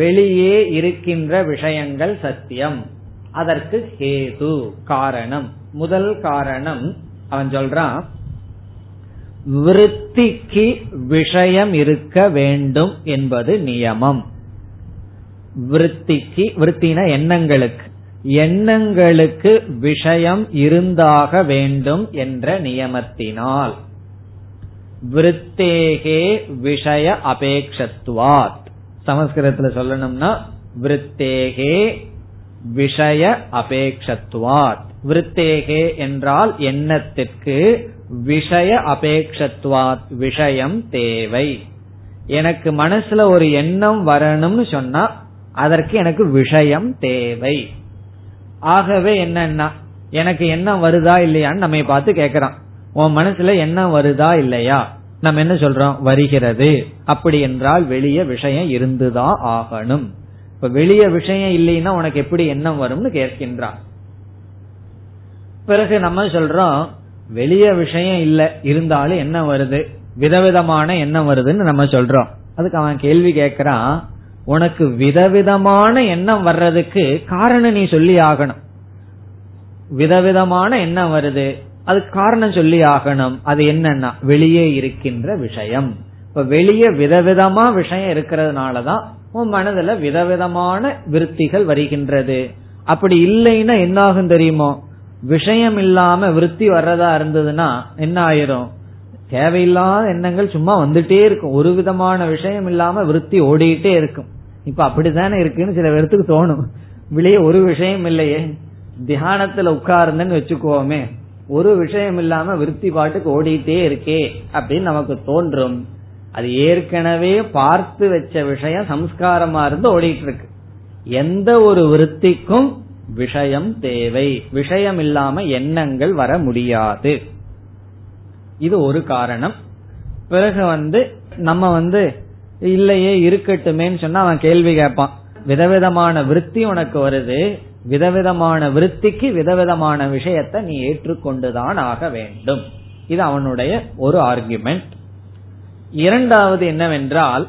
வெளியே இருக்கின்ற விஷயங்கள் சத்தியம். அதற்கு ஹேது, காரணம். முதல் காரணம் அவன் சொல்றான், விருத்திக்கு விஷயம் இருக்க வேண்டும் என்பது நியமம். விருத்திக்கு, விருத்தின எண்ணங்களுக்கு, எண்ணங்களுக்கு விஷயம் இருந்தாக வேண்டும் என்ற நியமத்தினால், விருத்தேகே விஷய அபேக்ஷத்வாத். சமஸ்கிருதத்துல சொல்லணும்னா விருத்தேகே விஷய அபேக்ஷத்வாத். விருத்தேகே என்றால் எண்ணத்திற்கு, விஷய அபேக்ஷத்வாத் விஷயம் தேவை. எனக்கு மனசுல ஒரு எண்ணம் வரணும்னு சொன்னா அதற்கு எனக்கு விஷயம் தேவை. ஆகவே என்னன்னா, எனக்கு எண்ணம் வருதா இல்லையான்னு நம்ம பார்த்து கேட்கறான். உன் மனசுல எண்ணம் வருதா இல்லையா, நம்ம என்ன சொல்றோம், வருகிறது. அப்படி என்றால் வெளியே விஷயம் இருந்துதான் ஆகணும். இப்ப வெளியே விஷயம் இல்லைன்னா உனக்கு எப்படி எண்ணம் வரும்னு கேட்கின்றான். பிறகு நம்ம சொல்றோம், வெளியே விஷயம் இல்ல இருந்தாலும் எண்ணம் வருது, விதவிதமான எண்ணம் வருதுன்னு நம்ம சொல்றோம். அதுக்கு அவன் கேள்வி கேட்கறான், உனக்கு விதவிதமான எண்ணம் வர்றதுக்கு காரணம் நீ சொல்லி ஆகணும். விதவிதமான எண்ணம் வருது, அதுக்கு காரணம் சொல்லி ஆகணும். அது என்னன்னா வெளியே இருக்கின்ற விஷயம். இப்ப வெளியே விதவிதமா விஷயம் இருக்கிறதுனாலதான் உன் மனதுல விதவிதமான விருத்திகள் வருகின்றது. அப்படி இல்லைன்னா என்னாகும் தெரியுமோ, விஷயம் இல்லாம விருத்தி வர்றதா இருந்ததுன்னா என்ன ஆயிரும், தேவையில்லாத எண்ணங்கள் சும்மா வந்துட்டே இருக்கும். ஒரு விதமான விஷயம் இல்லாம விருத்தி ஓடிட்டே இருக்கும். இப்ப அப்படித்தானே இருக்குன்னு சில பேருக்கு தோணும். வெளியே ஒரு விஷயம் இல்லையே, தியானத்துல உட்கார்ந்தன்னு வச்சுக்கோமே, ஒரு விஷயம் இல்லாம விருத்தி பாட்டுக்கு ஓடிட்டே இருக்கே அப்படின்னு நமக்கு தோன்றும். அது ஏற்கனவே பார்த்து வச்ச விஷயம் சம்ஸ்காரமா இருந்து ஓடிட்டு இருக்கு. எந்த ஒரு விருத்திக்கும் விஷயம் தேவை, விஷயம் இல்லாம எண்ணங்கள் வர முடியாது. இது ஒரு காரணம். பிறகு நம்ம இல்லையே இருக்கட்டுமேன்னு சொன்னா அவன் கேள்வி கேட்பான். விதவிதமான விருத்தி உனக்கு வருது, விதவிதமான விருத்திக்கு விதவிதமான விஷயத்தை நீ ஏற்றுக்கொண்டுதான் ஆக வேண்டும். இது அவனுடைய ஒரு ஆர்குமெண்ட். இரண்டாவது என்னவென்றால்,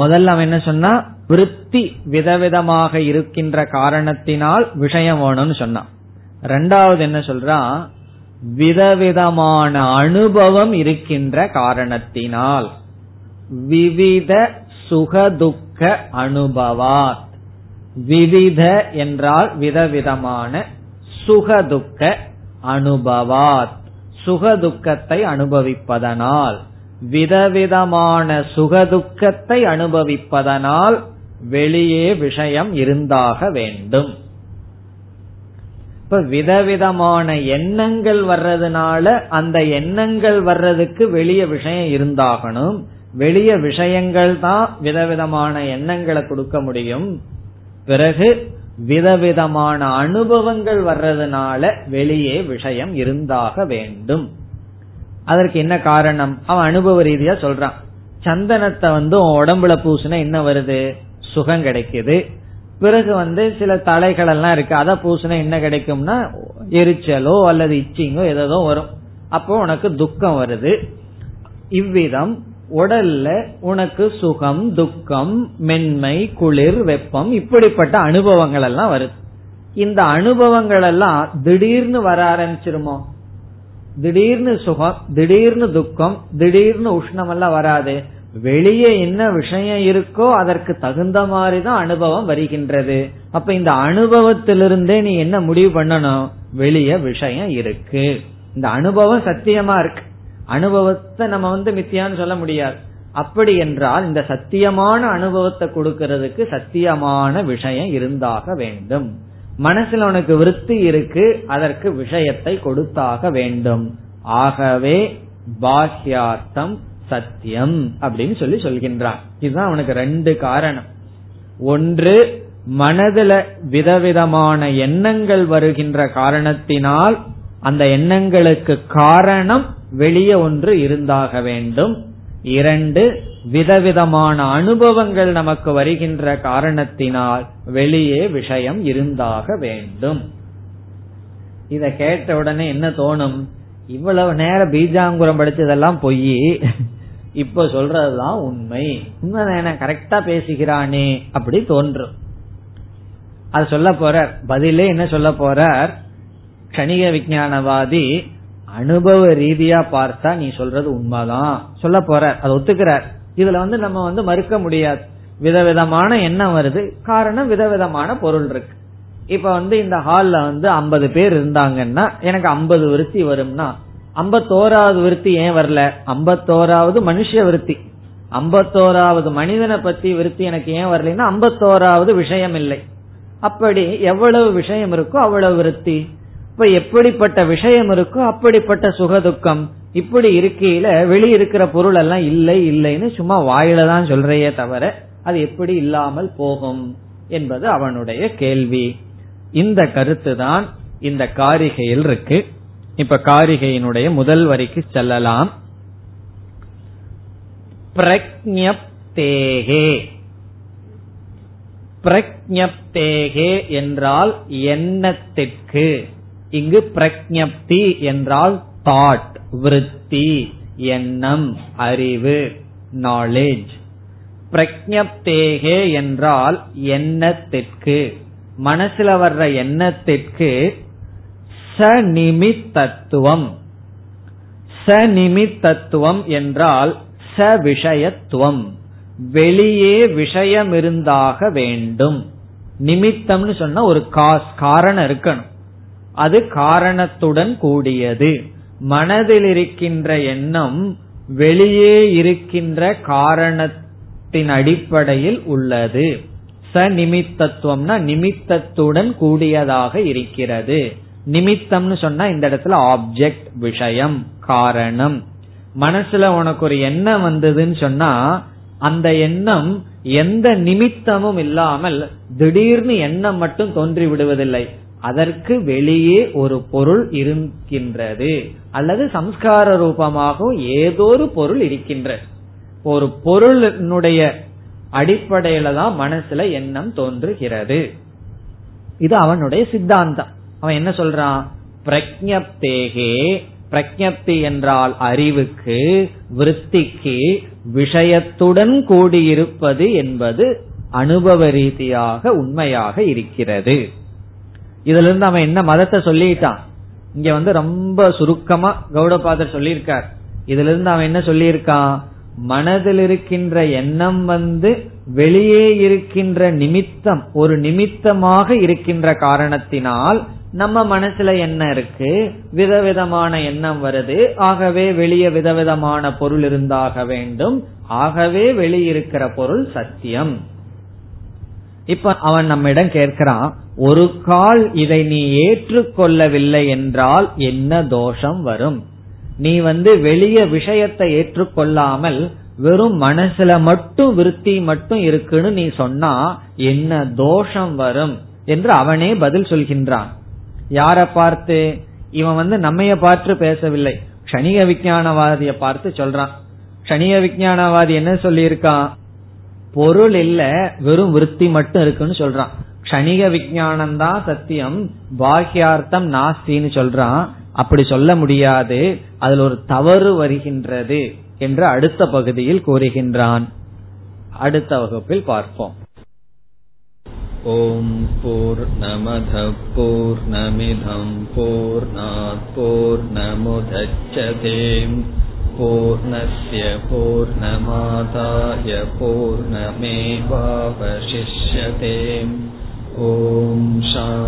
முதல்ல அவன் என்ன சொன்னா, விருத்தி விதவிதமாக இருக்கின்ற காரணத்தினால் விஷயம் வேணும்னு சொன்னான். ரெண்டாவது என்ன சொல்றான், விதவிதமான அனுபவம் இருக்கின்ற காரணத்தினால், விவித சுகதுக்க அனுபவாத். விவித என்றால் விதவிதமான, சுகதுக்க அனுபவாத் சுகதுக்கத்தை அனுபவிப்பதனால், விதவிதமான சுகதுக்கத்தை அனுபவிப்பதனால் வெளியே விஷயம் இருந்தாக வேண்டும். இப்ப விதவிதமான எண்ணங்கள் வர்றதுனால அந்த எண்ணங்கள் வர்றதுக்கு வெளியே விஷயம் இருந்தாகணும். வெளியே விஷயங்கள் தான் விதவிதமான எண்ணங்களை கொடுக்க முடியும். பிறகு விதவிதமான அனுபவங்கள் வர்றதுனால வெளியே விஷயம் இருந்தாக வேண்டும். அதற்கு என்ன காரணம், அவன் அனுபவ ரீதியா சொல்றான். சந்தனத்தை உடம்புல பூசினா என்ன வருது, சுகம் கிடைக்குது. பிறகு சில தலைகள் எல்லாம் இருக்கு, அதை பூசினா என்ன கிடைக்கும்னா எரிச்சலோ அல்லது இச்சிங்கோ ஏதோ வரும், அப்போ உனக்கு துக்கம் வருது. இவ்விதம் உடல்ல உனக்கு சுகம் துக்கம் மென்மை குளிர் வெப்பம் இப்படிப்பட்ட அனுபவங்கள் எல்லாம் வருது. இந்த அனுபவங்கள் எல்லாம் திடீர்னு வர ஆரம்பிச்சிருமோ, திடீர்னு சுகம் திடீர்னு துக்கம் திடீர்னு உஷ்ணம் எல்லாம் வராது. வெளியே என்ன விஷயம் இருக்கோ அதற்கு தகுந்த மாதிரிதான் அனுபவம் வருகின்றது. அப்ப இந்த அனுபவத்திலிருந்தே நீ என்ன முடிவு பண்ணணும், வெளியே விஷயம் இருக்கு. இந்த அனுபவம் சத்தியமா இருக்கு, அனுபவத்தை நம்ம மித்தியான்னு சொல்ல முடியாது. அப்படி என்றால் இந்த சத்தியமான அனுபவத்தை கொடுக்கறதுக்கு சத்தியமான விஷயம் இருந்தாக வேண்டும். மனசுல உனக்கு விருத்தி இருக்கு, அதற்கு விஷயத்தை கொடுத்தாக வேண்டும். ஆகவே பாஹ்யார்த்தம் சத்தியம் அப்படின்னு சொல்கின்றான். இதுதான் அவனுக்கு ரெண்டு காரணம். ஒன்று, மனதுல விதவிதமான எண்ணங்கள் வருகின்ற காரணத்தினால் அந்த எண்ணங்களுக்கு காரணம் வெளியே ஒன்று இருந்தாக வேண்டும். இரண்டு, விதவிதமான அனுபவங்கள் நமக்கு வருகின்ற காரணத்தினால் வெளியே விஷயம் இருந்தாக வேண்டும். இத கேட்ட உடனே என்ன தோணும், இவ்வளவு நேரம் பீஜாங்குரம் படிச்சதெல்லாம் பொய், இப்ப சொல்றதுதான் உண்மை, உண்மை கரெக்டா பேசுகிறானே அப்படி தோன்றும். அது சொல்ல போறார். பதிலே என்ன சொல்ல போறார், கணிக விஞ்ஞானவாதி அனுபவ ரீதியா பார்த்தா நீ சொல்றது உண்மைதான் சொல்ல போற, அதை ஒத்துக்கிறார். இதுல நம்ம மறுக்க முடியாது. விதவிதமான எண்ணம் வருது, காரணம் விதவிதமான பொருள் இருக்கு. இப்ப இந்த ஹால்ல 50 பேர் இருந்தாங்கன்னா எனக்கு 50 விருத்தி வரும்னா 51வது விருத்தி ஏன் வரல, 51வது மனுஷ விருத்தி, 51வது மனிதனை பத்தி விருத்தி எனக்கு ஏன் வரலன்னா 51வது விஷயம் இல்லை. அப்படி எவ்வளவு விஷயம் இருக்கோ அவ்வளவு விருத்தி. இப்ப எப்படிப்பட்ட விஷயம் இருக்கோ அப்படிப்பட்ட சுகதுக்கம். இப்படி இருக்கையில வெளியிருக்கிற பொருள் எல்லாம் இல்லை இல்லைன்னு சும்மா வாயில தான் சொல்றையே தவிர அது எப்படி இல்லாமல் போகும் என்பது அவனுடைய கேள்வி. இந்த கருத்து தான் இந்த காரிகையில் இருக்கு. இப்ப காரிகையினுடைய முதல் வரிக்கு செல்லலாம். பிரக்ஞப்தேஹே. பிரக்ஞப்தேஹே என்றால் எண்ணத்திற்கு. இங்கு பிரக்ஞப்தி என்றால் தாட், விருத்தி, எண்ணம், அறிவு, நாலேஜ். பிரக்ஞப்தேகே என்றால் எண்ணத்திற்கு, மனசுல வர்ற எண்ணத்திற்கு. சநிமித்தத்துவம். சநிமித்தத்துவம் என்றால் ச விஷயத்துவம், வெளியே விஷயம் இருந்தாக வேண்டும். நிமித்தம்னு சொன்னா ஒரு காரணம் இருக்கணும். அது காரணத்துடன் கூடியது. மனதில் இருக்கின்ற எண்ணம் வெளியே இருக்கின்ற காரணத்தின் அடிப்படையில் உள்ளது. சநிமித்தத்துவம்னா நிமித்தத்துடன் கூடியதாக இருக்கிறது. நிமித்தம்னு சொன்னா இந்த இடத்துல ஆப்ஜெக்ட், விஷயம், காரணம். மனசுல உனக்கு ஒரு எண்ணம் வந்ததுன்னு சொன்னா அந்த எண்ணம் எந்த நிமித்தமும் இல்லாமல் திடீர்னு எண்ணம் மட்டும் தோன்றி விடுவதில்லை. அதற்கு வெளியே ஒரு பொருள் இருக்கின்றது, அல்லது சம்ஸ்கார ரூபமாகவும் ஏதோ ஒரு பொருள் இருக்கின்றது. ஒரு பொருளுடைய அடிப்படையில தான் மனசுல எண்ணம் தோன்றுகிறது. இது அவனுடைய சித்தாந்தம். அவன் என்ன சொல்றான்? பிரக்ஞப்தேகே, பிரக்ஞப்தி என்றால் அறிவுக்கு, விருத்திக்கு விஷயத்துடன் கூடியிருப்பது என்பது அனுபவ ரீதியாக உண்மையாக இருக்கிறது. இதுல இருந்து அவன் என்ன மதத்தை சொல்லிட்டான்? இங்க ரொம்ப சுருக்கமா கௌடபாதர் சொல்லியிருக்கார். இதுல இருந்து அவன் என்ன சொல்லியிருக்கான்? மனதில் இருக்கின்ற எண்ணம் வெளியே இருக்கின்ற நிமித்தம், ஒரு நிமித்தமாக இருக்கின்ற காரணத்தினால் நம்ம மனசுல என்ன இருக்கு? விதவிதமான எண்ணம் வருது. ஆகவே வெளியே விதவிதமான பொருள் இருந்தாக வேண்டும். ஆகவே வெளியிருக்கிற பொருள் சத்தியம். இப்ப அவன் நம்மிடம் கேட்கிறான், ஒரு கால் இதை நீ ஏற்றுக்கொள்ளவில்லை என்றால் என்ன தோஷம் வரும்? நீ வெளிய விஷயத்தை ஏற்றுக்கொள்ளாமல் வெறும் மனசுல மட்டும் விருத்தி மட்டும் இருக்குன்னு நீ சொன்னா என்ன தோஷம் வரும் என்று அவனே பதில் சொல்கின்றான். யார பார்த்து? இவன் நம்மைய பார்த்து பேசவில்லை, க்ஷணிக விஞ்ஞானவாதிய பார்த்து சொல்றான். க்ஷணிக விஞ்ஞானவாதி என்ன சொல்லியிருக்கான்? பொருள் இல்ல, வெறும் விருத்தி மட்டும் இருக்குன்னு சொல்றான். க்ஷணிக விஞ்ஞானம் தான் சத்தியம், பாக்கியார்த்தம் நாஸ்தின்னு சொல்றான். அப்படி சொல்ல முடியாது, அதுல ஒரு தவறு வருகின்றது என்று அடுத்த பகுதியில் கூறுகின்றான். அடுத்த வகுப்பில் பார்ப்போம். ஓம் பூர்ணமதః பூர்ணமிதம் பூர்ணாத் பூர்ணமுதச்யதே பூர்ணஸ்ய பூர்ணமாதாய பூர்ணமேவாவசிஷ்யதே. ஓம் சாந்தி.